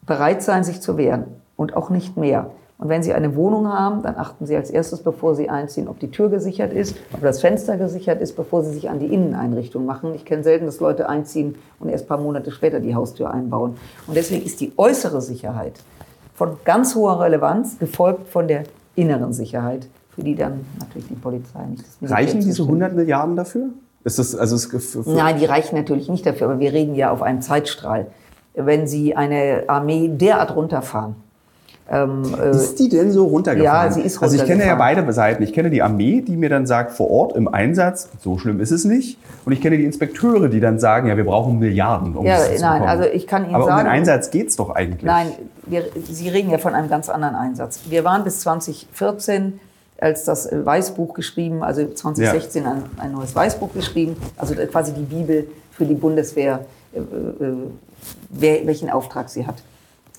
bereit sein, sich zu wehren und auch nicht mehr. Und wenn Sie eine Wohnung haben, dann achten Sie als erstes, bevor Sie einziehen, ob die Tür gesichert ist, ob das Fenster gesichert ist, bevor Sie sich an die Inneneinrichtung machen. Ich kenne selten, dass Leute einziehen und erst ein paar Monate später die Haustür einbauen. Und deswegen ist die äußere Sicherheit von ganz hoher Relevanz, gefolgt von der inneren Sicherheit, für die dann natürlich die Polizei nicht das Militär. Reichen diese 100 Milliarden dafür? Ist das, also nein, die reichen natürlich nicht dafür, aber wir reden ja auf einem Zeitstrahl. Wenn Sie eine Armee derart runterfahren, ist die denn so runtergefahren? Ja, sie ist runtergefahren. Also ich kenne ja beide Seiten. Ich kenne die Armee, die mir dann sagt, vor Ort im Einsatz, so schlimm ist es nicht. Und ich kenne die Inspekteure, die dann sagen, ja, wir brauchen Milliarden, um das zu bekommen. Also ich kann Ihnen aber sagen, um den Einsatz geht's doch eigentlich. Nein, Sie reden ja von einem ganz anderen Einsatz. Wir waren bis 2014, als das Weißbuch geschrieben, also 2016 ein neues Weißbuch geschrieben, also quasi die Bibel für die Bundeswehr, welchen Auftrag sie hat.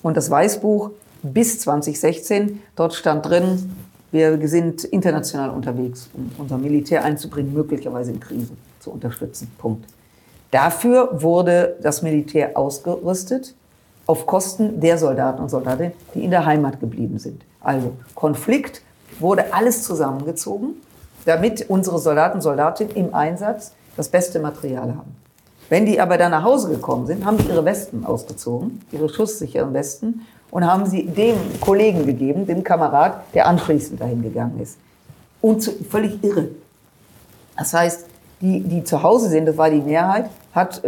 Und das Weißbuch bis 2016, dort stand drin, wir sind international unterwegs, um unser Militär einzubringen, möglicherweise in Krisen zu unterstützen. Punkt. Dafür wurde das Militär ausgerüstet auf Kosten der Soldaten und Soldatinnen, die in der Heimat geblieben sind. Also Konflikt wurde alles zusammengezogen, damit unsere Soldaten und Soldatinnen im Einsatz das beste Material haben. Wenn die aber dann nach Hause gekommen sind, haben die ihre Westen ausgezogen, ihre schusssicheren Westen, und haben sie dem Kollegen gegeben, dem Kamerad, der anschließend dahin gegangen ist. Und völlig irre. Das heißt, die zu Hause sind, das war die Mehrheit, hat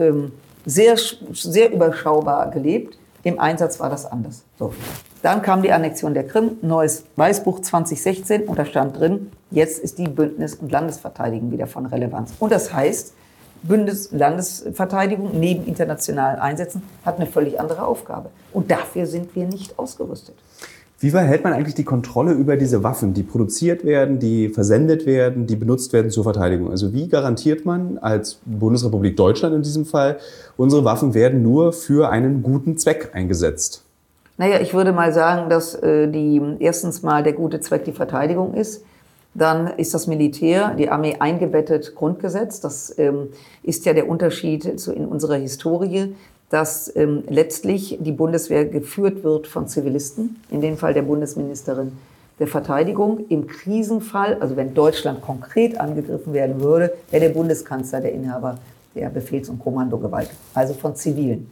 sehr, sehr überschaubar gelebt. Im Einsatz war das anders. So. Dann kam die Annexion der Krim, neues Weißbuch 2016, und da stand drin, jetzt ist die Bündnis- und Landesverteidigung wieder von Relevanz. Und das heißt, Landesverteidigung neben internationalen Einsätzen hat eine völlig andere Aufgabe. Und dafür sind wir nicht ausgerüstet. Wie behält man eigentlich die Kontrolle über diese Waffen, die produziert werden, die versendet werden, die benutzt werden zur Verteidigung? Also wie garantiert man als Bundesrepublik Deutschland in diesem Fall, unsere Waffen werden nur für einen guten Zweck eingesetzt? Naja, ich würde mal sagen, dass erstens mal der gute Zweck die Verteidigung ist. Dann ist das Militär, die Armee eingebettet, Grundgesetz. Das ist ja der Unterschied in unserer Historie, dass letztlich die Bundeswehr geführt wird von Zivilisten, in dem Fall der Bundesministerin der Verteidigung im Krisenfall, also wenn Deutschland konkret angegriffen werden würde, wäre der Bundeskanzler der Inhaber der Befehls- und Kommandogewalt, also von Zivilen.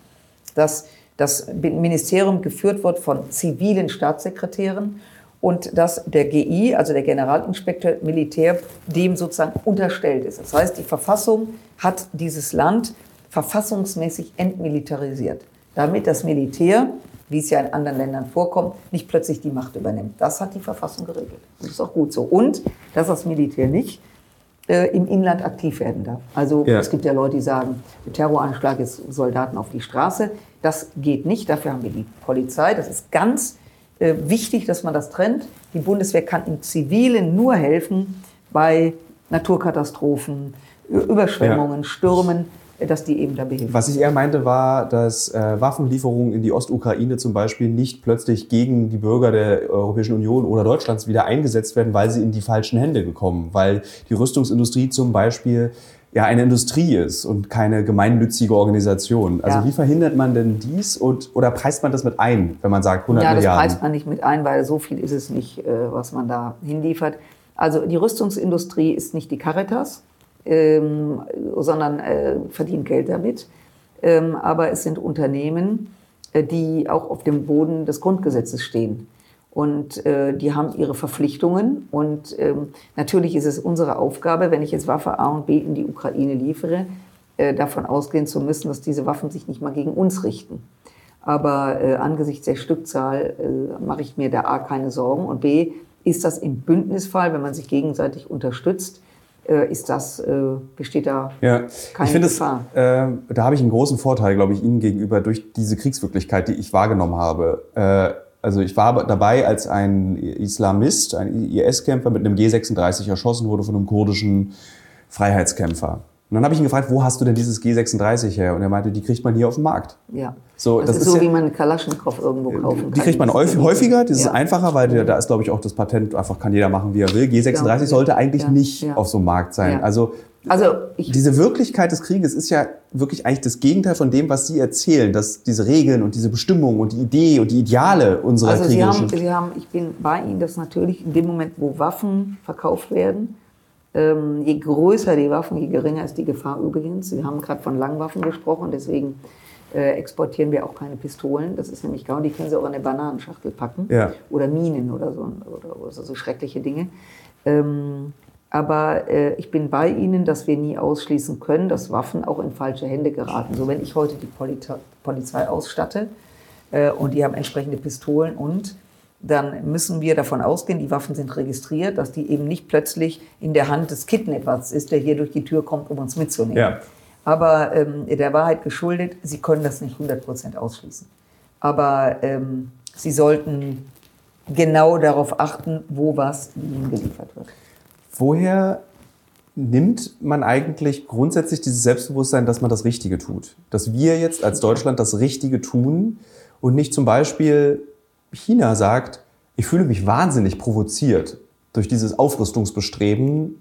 Dass das Ministerium geführt wird von zivilen Staatssekretären und dass der GI, also der Generalinspekteur Militär, dem sozusagen unterstellt ist. Das heißt, die Verfassung hat dieses Land verfassungsmäßig entmilitarisiert, damit das Militär, wie es ja in anderen Ländern vorkommt, nicht plötzlich die Macht übernimmt. Das hat die Verfassung geregelt. Das ist auch gut so. Und dass das Militär nicht im Inland aktiv werden darf. Also ja. Es gibt ja Leute, die sagen, der Terroranschlag ist Soldaten auf die Straße. Das geht nicht, dafür haben wir die Polizei. Das ist ganz wichtig, dass man das trennt. Die Bundeswehr kann im Zivilen nur helfen bei Naturkatastrophen, Überschwemmungen, ja. Stürmen, dass die eben da behilfen. Was ich eher meinte, war, dass Waffenlieferungen in die Ostukraine zum Beispiel nicht plötzlich gegen die Bürger der Europäischen Union oder Deutschlands wieder eingesetzt werden, weil sie in die falschen Hände gekommen, weil die Rüstungsindustrie zum Beispiel ja eine Industrie ist und keine gemeinnützige Organisation. Also ja. Wie verhindert man denn dies oder preist man das mit ein, wenn man sagt 100 Milliarden? Ja, das preist man nicht mit ein, weil so viel ist es nicht, was man da hinliefert. Also die Rüstungsindustrie ist nicht die Caritas, sondern verdient Geld damit. Aber es sind Unternehmen, die auch auf dem Boden des Grundgesetzes stehen. Und die haben ihre Verpflichtungen. Und natürlich ist es unsere Aufgabe, wenn ich jetzt Waffe A und B in die Ukraine liefere, davon ausgehen zu müssen, dass diese Waffen sich nicht mal gegen uns richten. Aber angesichts der Stückzahl mache ich mir da A keine Sorgen. Und B ist das im Bündnisfall, wenn man sich gegenseitig unterstützt, besteht da ja, keine Gefahr. Da habe ich einen großen Vorteil, glaube ich, Ihnen gegenüber durch diese Kriegswirklichkeit, die ich wahrgenommen habe. Also ich war dabei, als ein Islamist, ein IS-Kämpfer mit einem G36 erschossen wurde von einem kurdischen Freiheitskämpfer. Und dann habe ich ihn gefragt, wo hast du denn dieses G36 her? Und er meinte, die kriegt man hier auf dem Markt. Ja, so, das ist so, ja, wie man einen Kalaschnikow irgendwo kaufen kann. Die kriegt man häufiger, das ist einfacher, weil da ist, glaube ich, auch das Patent, einfach kann jeder machen, wie er will. G36 sollte eigentlich nicht auf so einem Markt sein. Ja. Also diese Wirklichkeit des Krieges ist ja wirklich eigentlich das Gegenteil von dem, was Sie erzählen, dass diese Regeln und diese Bestimmungen und die Idee und die Ideale unserer kriegerischen... Also ich bin bei Ihnen, dass natürlich in dem Moment, wo Waffen verkauft werden, je größer die Waffen, je geringer ist die Gefahr übrigens. Wir haben gerade von Langwaffen gesprochen, deswegen exportieren wir auch keine Pistolen. Das ist nämlich die können Sie auch in eine Bananenschachtel packen oder Minen oder so schreckliche Dinge. Aber ich bin bei Ihnen, dass wir nie ausschließen können, dass Waffen auch in falsche Hände geraten. So, wenn ich heute die Polizei ausstatte und die haben entsprechende Pistolen und dann müssen wir davon ausgehen, die Waffen sind registriert, dass die eben nicht plötzlich in der Hand des Kidnappers ist, der hier durch die Tür kommt, um uns mitzunehmen. Ja. Aber der Wahrheit geschuldet, Sie können das nicht 100% ausschließen. Aber Sie sollten genau darauf achten, wo was Ihnen geliefert wird. Woher nimmt man eigentlich grundsätzlich dieses Selbstbewusstsein, dass man das Richtige tut? Dass wir jetzt als Deutschland das Richtige tun und nicht zum Beispiel... China sagt, ich fühle mich wahnsinnig provoziert durch dieses Aufrüstungsbestreben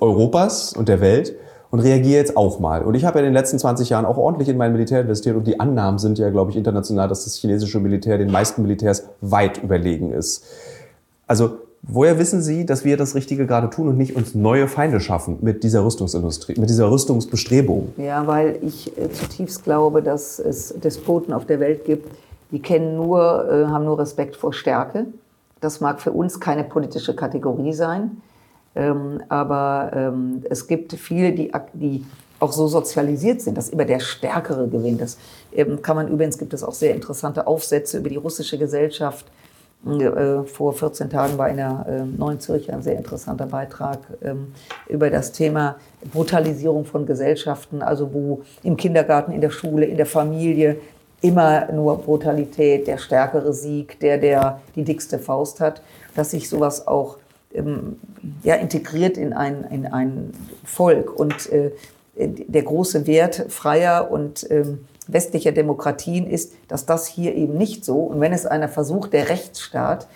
Europas und der Welt und reagiere jetzt auch mal. Und ich habe ja in den letzten 20 Jahren auch ordentlich in mein Militär investiert und die Annahmen sind ja, glaube ich, international, dass das chinesische Militär den meisten Militärs weit überlegen ist. Also woher wissen Sie, dass wir das Richtige gerade tun und nicht uns neue Feinde schaffen mit dieser Rüstungsindustrie, mit dieser Rüstungsbestrebung? Ja, weil ich zutiefst glaube, dass es Despoten auf der Welt gibt, die haben nur Respekt vor Stärke. Das mag für uns keine politische Kategorie sein, aber es gibt viele, die auch so sozialisiert sind, dass immer der Stärkere gewinnt. Das kann man übrigens, gibt es auch sehr interessante Aufsätze über die russische Gesellschaft. Vor 14 Tagen war in der Neuen Zürcher ein sehr interessanter Beitrag über das Thema Brutalisierung von Gesellschaften, also wo im Kindergarten, in der Schule, in der Familie immer nur Brutalität, der stärkere Sieg, der die dickste Faust hat, dass sich sowas auch integriert in ein Volk. Und der große Wert freier und westlicher Demokratien ist, dass das hier eben nicht so. Und wenn es einer versucht, der Rechtsstaat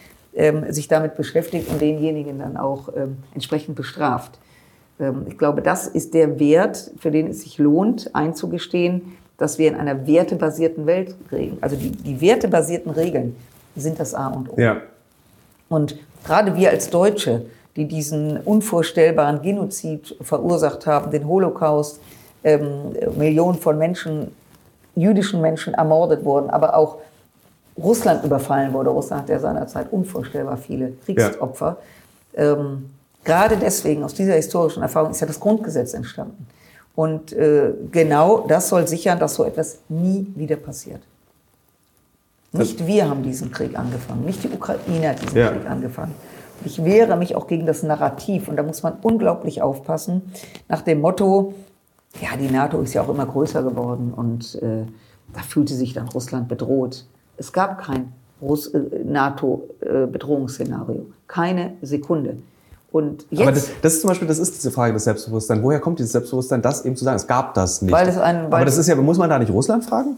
sich damit beschäftigt und denjenigen dann auch entsprechend bestraft. Ich glaube, das ist der Wert, für den es sich lohnt, einzugestehen, dass wir in einer wertebasierten Welt regeln. Also die wertebasierten Regeln sind das A und O. Ja. Und Gerade wir als Deutsche, die diesen unvorstellbaren Genozid verursacht haben, den Holocaust, Millionen von Menschen, jüdischen Menschen ermordet wurden, aber auch Russland überfallen wurde. Russland hat ja seinerzeit unvorstellbar viele Kriegsopfer. Ja. Gerade deswegen, aus dieser historischen Erfahrung, ist ja das Grundgesetz entstanden. Und genau das soll sichern, dass so etwas nie wieder passiert. Nicht wir haben diesen Krieg angefangen, nicht die Ukraine hat diesen Krieg angefangen. Ich wehre mich auch gegen das Narrativ und da muss man unglaublich aufpassen. Nach dem Motto, ja, die NATO ist ja auch immer größer geworden und da fühlte sich dann Russland bedroht. Es gab kein NATO-Bedrohungsszenario, keine Sekunde. Und jetzt, aber das ist zum Beispiel, das ist diese Frage des Selbstbewusstseins. Woher kommt dieses Selbstbewusstsein, das eben zu sagen? Es gab das nicht. Aber das ist ja, muss man da nicht Russland fragen?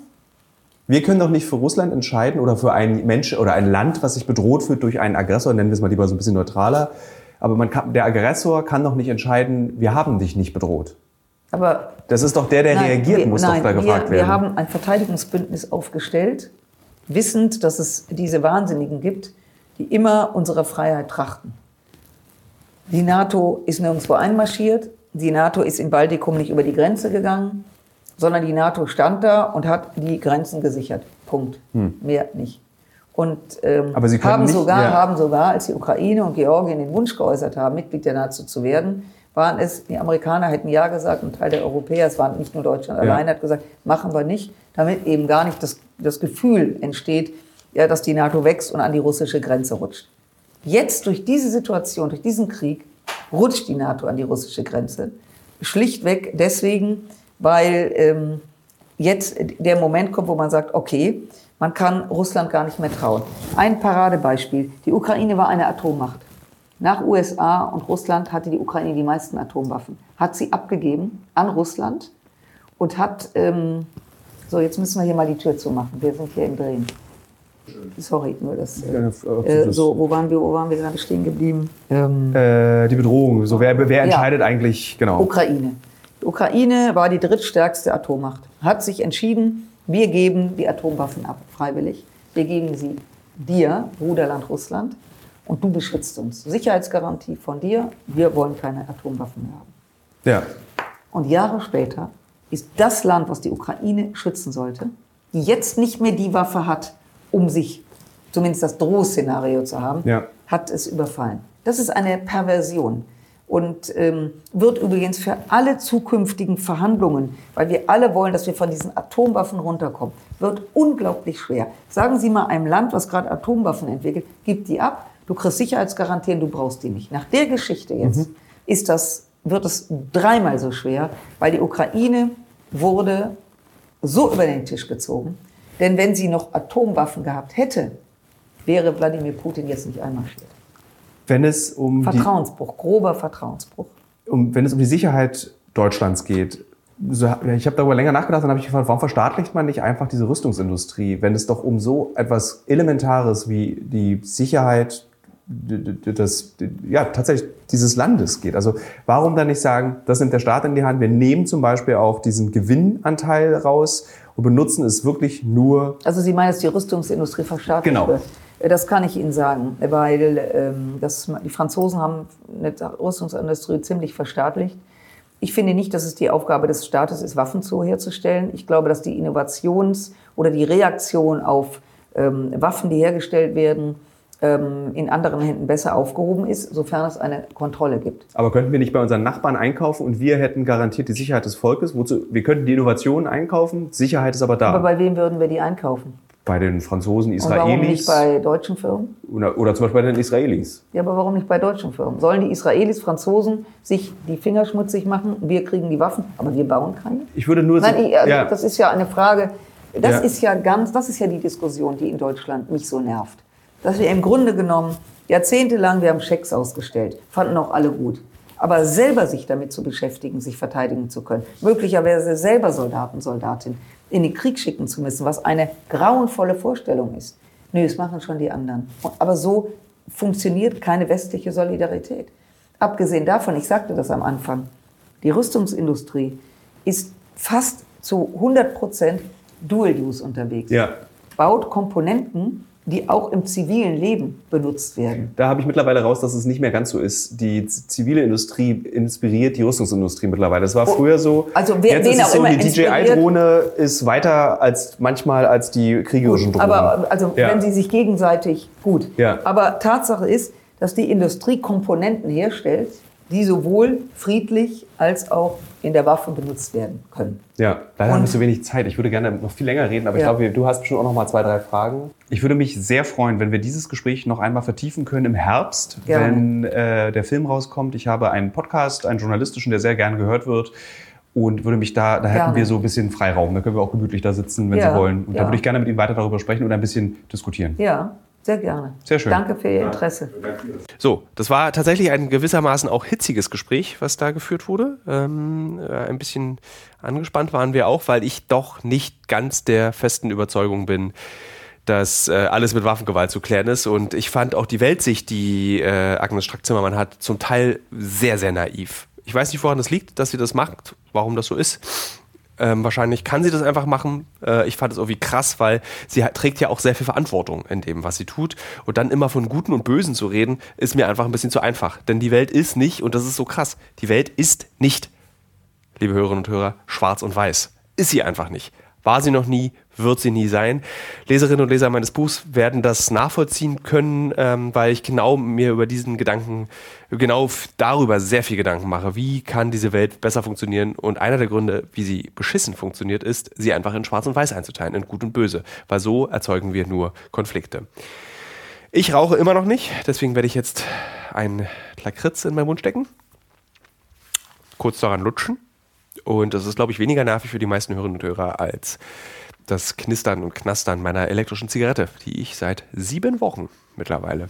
Wir können doch nicht für Russland entscheiden oder für einen Menschen oder ein Land, was sich bedroht fühlt durch einen Aggressor, nennen wir es mal lieber so ein bisschen neutraler. Aber der Aggressor kann doch nicht entscheiden, wir haben dich nicht bedroht. Aber das ist doch der reagiert, muss doch da gefragt werden. Wir haben ein Verteidigungsbündnis aufgestellt, wissend, dass es diese Wahnsinnigen gibt, die immer unserer Freiheit trachten. Die NATO ist nirgendwo einmarschiert, die NATO ist im Baltikum nicht über die Grenze gegangen, sondern die NATO stand da und hat die Grenzen gesichert. Punkt. Mehr nicht. Und aber sie haben, sogar, als die Ukraine und Georgien den Wunsch geäußert haben, Mitglied der NATO zu werden, waren es, die Amerikaner hätten ja gesagt, ein Teil der Europäer, es waren nicht nur Deutschland allein, hat gesagt, machen wir nicht, damit eben gar nicht das Gefühl entsteht, ja, dass die NATO wächst und an die russische Grenze rutscht. Jetzt durch diese Situation, durch diesen Krieg, rutscht die NATO an die russische Grenze. Schlichtweg deswegen, weil jetzt der Moment kommt, wo man sagt, okay, man kann Russland gar nicht mehr trauen. Ein Paradebeispiel. Die Ukraine war eine Atommacht. Nach USA und Russland hatte die Ukraine die meisten Atomwaffen. Hat sie abgegeben an Russland und hat, so jetzt müssen wir hier mal die Tür zumachen. Wir sind hier im Drehen. Sorry, nur das. So, wo waren wir gerade stehen geblieben? Die Bedrohung. So, wer entscheidet eigentlich? Genau. Ukraine. Die Ukraine war die drittstärkste Atommacht. Hat sich entschieden, wir geben die Atomwaffen ab, freiwillig. Wir geben sie dir, Bruderland Russland, und du beschützt uns. Sicherheitsgarantie von dir, wir wollen keine Atomwaffen mehr haben. Ja. Und Jahre später ist das Land, was die Ukraine schützen sollte, die jetzt nicht mehr die Waffe hat, um sich zumindest das Drohszenario zu haben, hat es überfallen. Das ist eine Perversion. Und wird übrigens für alle zukünftigen Verhandlungen, weil wir alle wollen, dass wir von diesen Atomwaffen runterkommen, wird unglaublich schwer. Sagen Sie mal einem Land, was gerade Atomwaffen entwickelt, gib die ab, du kriegst Sicherheitsgarantien, du brauchst die nicht. Nach der Geschichte jetzt wird es dreimal so schwer, weil die Ukraine wurde so über den Tisch gezogen. Denn wenn sie noch Atomwaffen gehabt hätte, wäre Wladimir Putin jetzt nicht einmarschiert. Wenn es um grober Vertrauensbruch. Wenn es um die Sicherheit Deutschlands geht, ich habe darüber länger nachgedacht, dann habe ich gefragt, warum verstaatlicht man nicht einfach diese Rüstungsindustrie, wenn es doch um so etwas Elementares wie die Sicherheit tatsächlich dieses Landes geht. Also warum dann nicht sagen, das nimmt der Staat in die Hand, wir nehmen zum Beispiel auch diesen Gewinnanteil raus und benutzen es wirklich nur... Also Sie meinen, dass die Rüstungsindustrie verstaatlicht wird? Genau. Das kann ich Ihnen sagen, weil die Franzosen haben eine Rüstungsindustrie ziemlich verstaatlicht. Ich finde nicht, dass es die Aufgabe des Staates ist, Waffen herzustellen. Ich glaube, dass die Innovations- oder die Reaktion auf Waffen, die hergestellt werden, in anderen Händen besser aufgehoben ist, sofern es eine Kontrolle gibt. Aber könnten wir nicht bei unseren Nachbarn einkaufen und wir hätten garantiert die Sicherheit des Volkes? Wozu? Wir könnten die Innovationen einkaufen, Sicherheit ist aber da. Aber bei wem würden wir die einkaufen? Bei den Franzosen, Israelis. Und warum nicht bei deutschen Firmen? Oder zum Beispiel bei den Israelis. Ja, aber warum nicht bei deutschen Firmen? Sollen die Israelis, Franzosen sich die Finger schmutzig machen? Wir kriegen die Waffen, aber wir bauen keine? Ich würde nur... Das ist ja eine Frage... Das ist ja die Diskussion, die in Deutschland mich so nervt. Dass wir im Grunde genommen jahrzehntelang, wir haben Schecks ausgestellt, fanden auch alle gut. Aber selber sich damit zu beschäftigen, sich verteidigen zu können, möglicherweise selber Soldaten, Soldatinnen in den Krieg schicken zu müssen, was eine grauenvolle Vorstellung ist. Nö, das machen schon die anderen. Aber so funktioniert keine westliche Solidarität. Abgesehen davon, ich sagte das am Anfang, die Rüstungsindustrie ist fast zu 100% Dual-Use unterwegs. Ja. Baut Komponenten, die auch im zivilen Leben benutzt werden. Da habe ich mittlerweile raus, dass es nicht mehr ganz so ist. Die zivile Industrie inspiriert die Rüstungsindustrie mittlerweile. Das war früher so. Also wer, jetzt ist es so, die DJI-Drohne ist weiter als manchmal als die kriegerischen Drohnen. Aber also wenn sie sich gegenseitig gut. Ja. Aber Tatsache ist, dass die Industrie Komponenten herstellt, die sowohl friedlich als auch in der Waffe benutzt werden können. Ja, leider haben wir so wenig Zeit. Ich würde gerne noch viel länger reden, aber ich glaube, du hast bestimmt auch noch mal 2-3 Fragen. Ich würde mich sehr freuen, wenn wir dieses Gespräch noch einmal vertiefen können im Herbst, wenn der Film rauskommt. Ich habe einen Podcast, einen journalistischen, der sehr gerne gehört wird. Und würde mich da hätten wir so ein bisschen Freiraum. Da können wir auch gemütlich da sitzen, wenn Sie wollen. Und da würde ich gerne mit Ihnen weiter darüber sprechen und ein bisschen diskutieren. Ja. Sehr gerne. Sehr schön. Danke für Ihr Interesse. So, das war tatsächlich ein gewissermaßen auch hitziges Gespräch, was da geführt wurde. Ein bisschen angespannt waren wir auch, weil ich doch nicht ganz der festen Überzeugung bin, dass alles mit Waffengewalt zu klären ist. Und ich fand auch die Weltsicht, die Agnes Strack-Zimmermann hat, zum Teil sehr, sehr naiv. Ich weiß nicht, woran das liegt, dass sie das macht, warum das so ist. Wahrscheinlich kann sie das einfach machen. Ich fand es irgendwie krass, weil sie trägt ja auch sehr viel Verantwortung in dem, was sie tut. Und dann immer von Guten und Bösen zu reden, ist mir einfach ein bisschen zu einfach. Denn die Welt ist nicht, und das ist so krass, die Welt ist nicht, liebe Hörerinnen und Hörer, schwarz und weiß. Ist sie einfach nicht. War sie noch nie, wird sie nie sein. Leserinnen und Leser meines Buchs werden das nachvollziehen können, weil ich mir darüber sehr viel Gedanken mache. Wie kann diese Welt besser funktionieren? Und einer der Gründe, wie sie beschissen funktioniert, ist, sie einfach in Schwarz und Weiß einzuteilen, in Gut und Böse. Weil so erzeugen wir nur Konflikte. Ich rauche immer noch nicht, deswegen werde ich jetzt einen Lakritz in meinen Mund stecken. Kurz daran lutschen. Und das ist, glaube ich, weniger nervig für die meisten Hörerinnen und Hörer als das Knistern und Knastern meiner elektrischen Zigarette, die ich seit 7 Wochen mittlerweile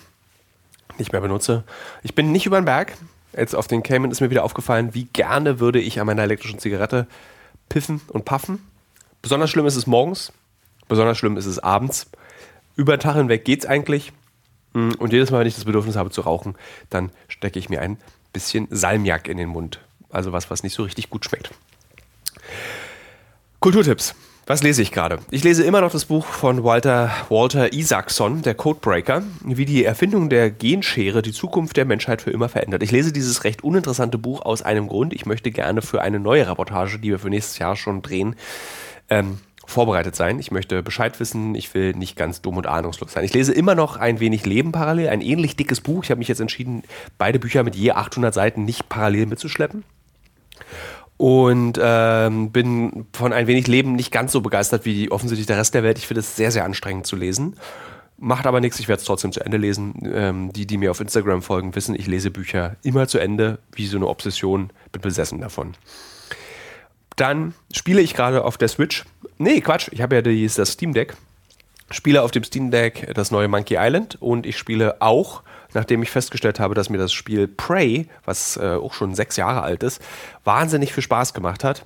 nicht mehr benutze. Ich bin nicht über den Berg. Jetzt auf den Cayman ist mir wieder aufgefallen, wie gerne würde ich an meiner elektrischen Zigarette piffen und paffen. Besonders schlimm ist es morgens, besonders schlimm ist es abends. Über den Tag hinweg geht's eigentlich. Und jedes Mal, wenn ich das Bedürfnis habe zu rauchen, dann stecke ich mir ein bisschen Salmiak in den Mund. Also was nicht so richtig gut schmeckt. Kulturtipps. Was lese ich gerade? Ich lese immer noch das Buch von Walter Isaacson, der Codebreaker, wie die Erfindung der Genschere die Zukunft der Menschheit für immer verändert. Ich lese dieses recht uninteressante Buch aus einem Grund. Ich möchte gerne für eine neue Reportage, die wir für nächstes Jahr schon drehen, vorbereitet sein. Ich möchte Bescheid wissen. Ich will nicht ganz dumm und ahnungslos sein. Ich lese immer noch Ein wenig Leben parallel. Ein ähnlich dickes Buch. Ich habe mich jetzt entschieden, beide Bücher mit je 800 Seiten nicht parallel mitzuschleppen. Und bin von Ein wenig Leben nicht ganz so begeistert wie offensichtlich der Rest der Welt. Ich finde es sehr, sehr anstrengend zu lesen. Macht aber nichts, ich werde es trotzdem zu Ende lesen. Die mir auf Instagram folgen, wissen, ich lese Bücher immer zu Ende, wie so eine Obsession, bin besessen davon. Dann spiele ich gerade auf der Switch. Nee, Quatsch, ich habe ja das Steam Deck. Spiele auf dem Steam Deck das neue Monkey Island und ich spiele auch, nachdem ich festgestellt habe, dass mir das Spiel Prey, was auch schon 6 Jahre alt ist, wahnsinnig viel Spaß gemacht hat,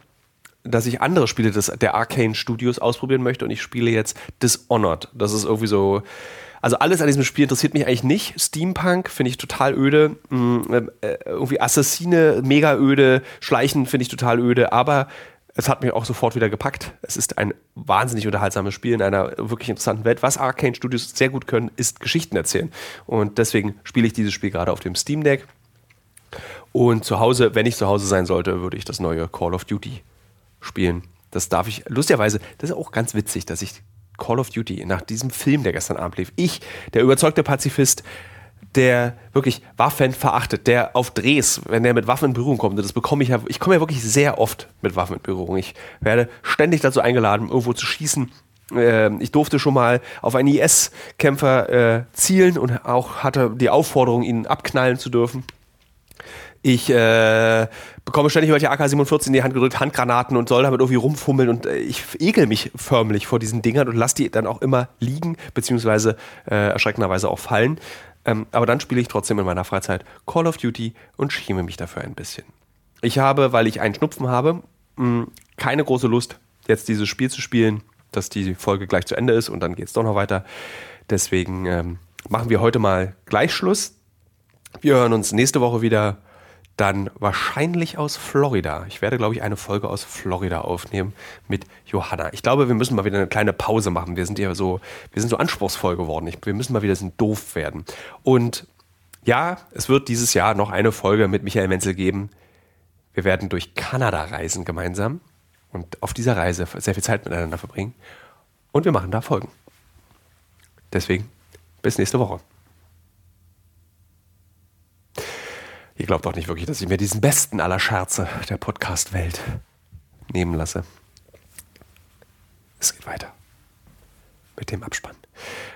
dass ich andere Spiele der Arcane Studios ausprobieren möchte und ich spiele jetzt Dishonored. Das ist irgendwie so, also alles an diesem Spiel interessiert mich eigentlich nicht. Steampunk finde ich total öde, irgendwie Assassine mega öde, Schleichen finde ich total öde, aber es hat mich auch sofort wieder gepackt. Es ist ein wahnsinnig unterhaltsames Spiel in einer wirklich interessanten Welt. Was Arcane Studios sehr gut können, ist Geschichten erzählen. Und deswegen spiele ich dieses Spiel gerade auf dem Steam Deck. Und zu Hause, wenn ich zu Hause sein sollte, würde ich das neue Call of Duty spielen. Das darf ich lustigerweise, das ist auch ganz witzig, dass ich Call of Duty nach diesem Film, der gestern Abend lief, ich, der überzeugte Pazifist, der wirklich Waffen verachtet, der auf Drehs, wenn der mit Waffen in Berührung kommt, das bekomme ich ja, ich komme ja wirklich sehr oft mit Waffen in Berührung. Ich werde ständig dazu eingeladen, irgendwo zu schießen. Ich durfte schon mal auf einen IS-Kämpfer zielen und auch hatte die Aufforderung, ihn abknallen zu dürfen. Ich bekomme ständig welche AK-47 in die Hand gedrückt, Handgranaten und soll damit irgendwie rumfummeln und ich ekel mich förmlich vor diesen Dingern und lasse die dann auch immer liegen, beziehungsweise erschreckenderweise auch fallen. Aber dann spiele ich trotzdem in meiner Freizeit Call of Duty und schäme mich dafür ein bisschen. Ich habe, weil ich einen Schnupfen habe, keine große Lust, jetzt dieses Spiel zu spielen, dass die Folge gleich zu Ende ist und dann geht es doch noch weiter. Deswegen machen wir heute mal gleich Schluss. Wir hören uns nächste Woche wieder. dann wahrscheinlich aus Florida. Ich werde, glaube ich, eine Folge aus Florida aufnehmen mit Johanna. Ich glaube, wir müssen mal wieder eine kleine Pause machen. Wir sind so anspruchsvoll geworden. Wir müssen mal wieder so doof werden. Und ja, es wird dieses Jahr noch eine Folge mit Michael Menzel geben. Wir werden durch Kanada reisen gemeinsam und auf dieser Reise sehr viel Zeit miteinander verbringen. Und wir machen da Folgen. Deswegen, bis nächste Woche. Ihr glaubt doch nicht wirklich, dass ich mir diesen besten aller Scherze der Podcast-Welt nehmen lasse. Es geht weiter mit dem Abspann.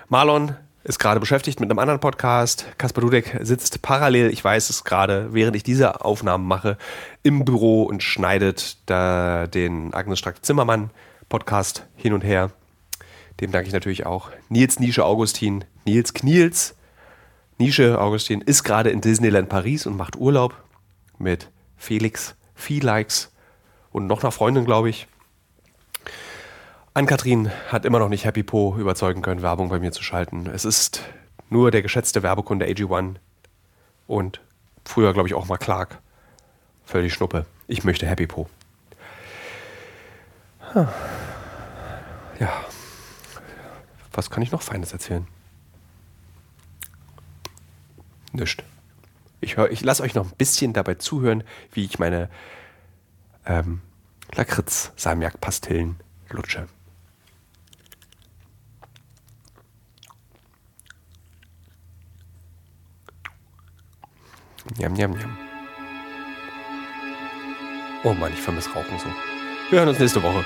Marlon ist gerade beschäftigt mit einem anderen Podcast. Kaspar Dudek sitzt parallel, ich weiß es gerade, während ich diese Aufnahmen mache, im Büro und schneidet da den Agnes Strack-Zimmermann-Podcast hin und her. Dem danke ich natürlich auch. Nils Nische Augustin, Nils Kniels. Nische Augustin ist gerade in Disneyland Paris und macht Urlaub mit Felix, Felix und noch einer Freundin, glaube ich. Ann-Kathrin hat immer noch nicht Happy Po überzeugen können, Werbung bei mir zu schalten. Es ist nur der geschätzte Werbekunde AG1 und früher, glaube ich, auch mal Clark. Völlig Schnuppe. Ich möchte Happy Po. Ja. Was kann ich noch Feines erzählen? Nichts. Ich lasse euch noch ein bisschen dabei zuhören, wie ich meine Lakritz-Salmiak-Pastillen lutsche. Njam, njam, njam. Oh Mann, ich vermisse Rauchen so. Wir hören uns nächste Woche.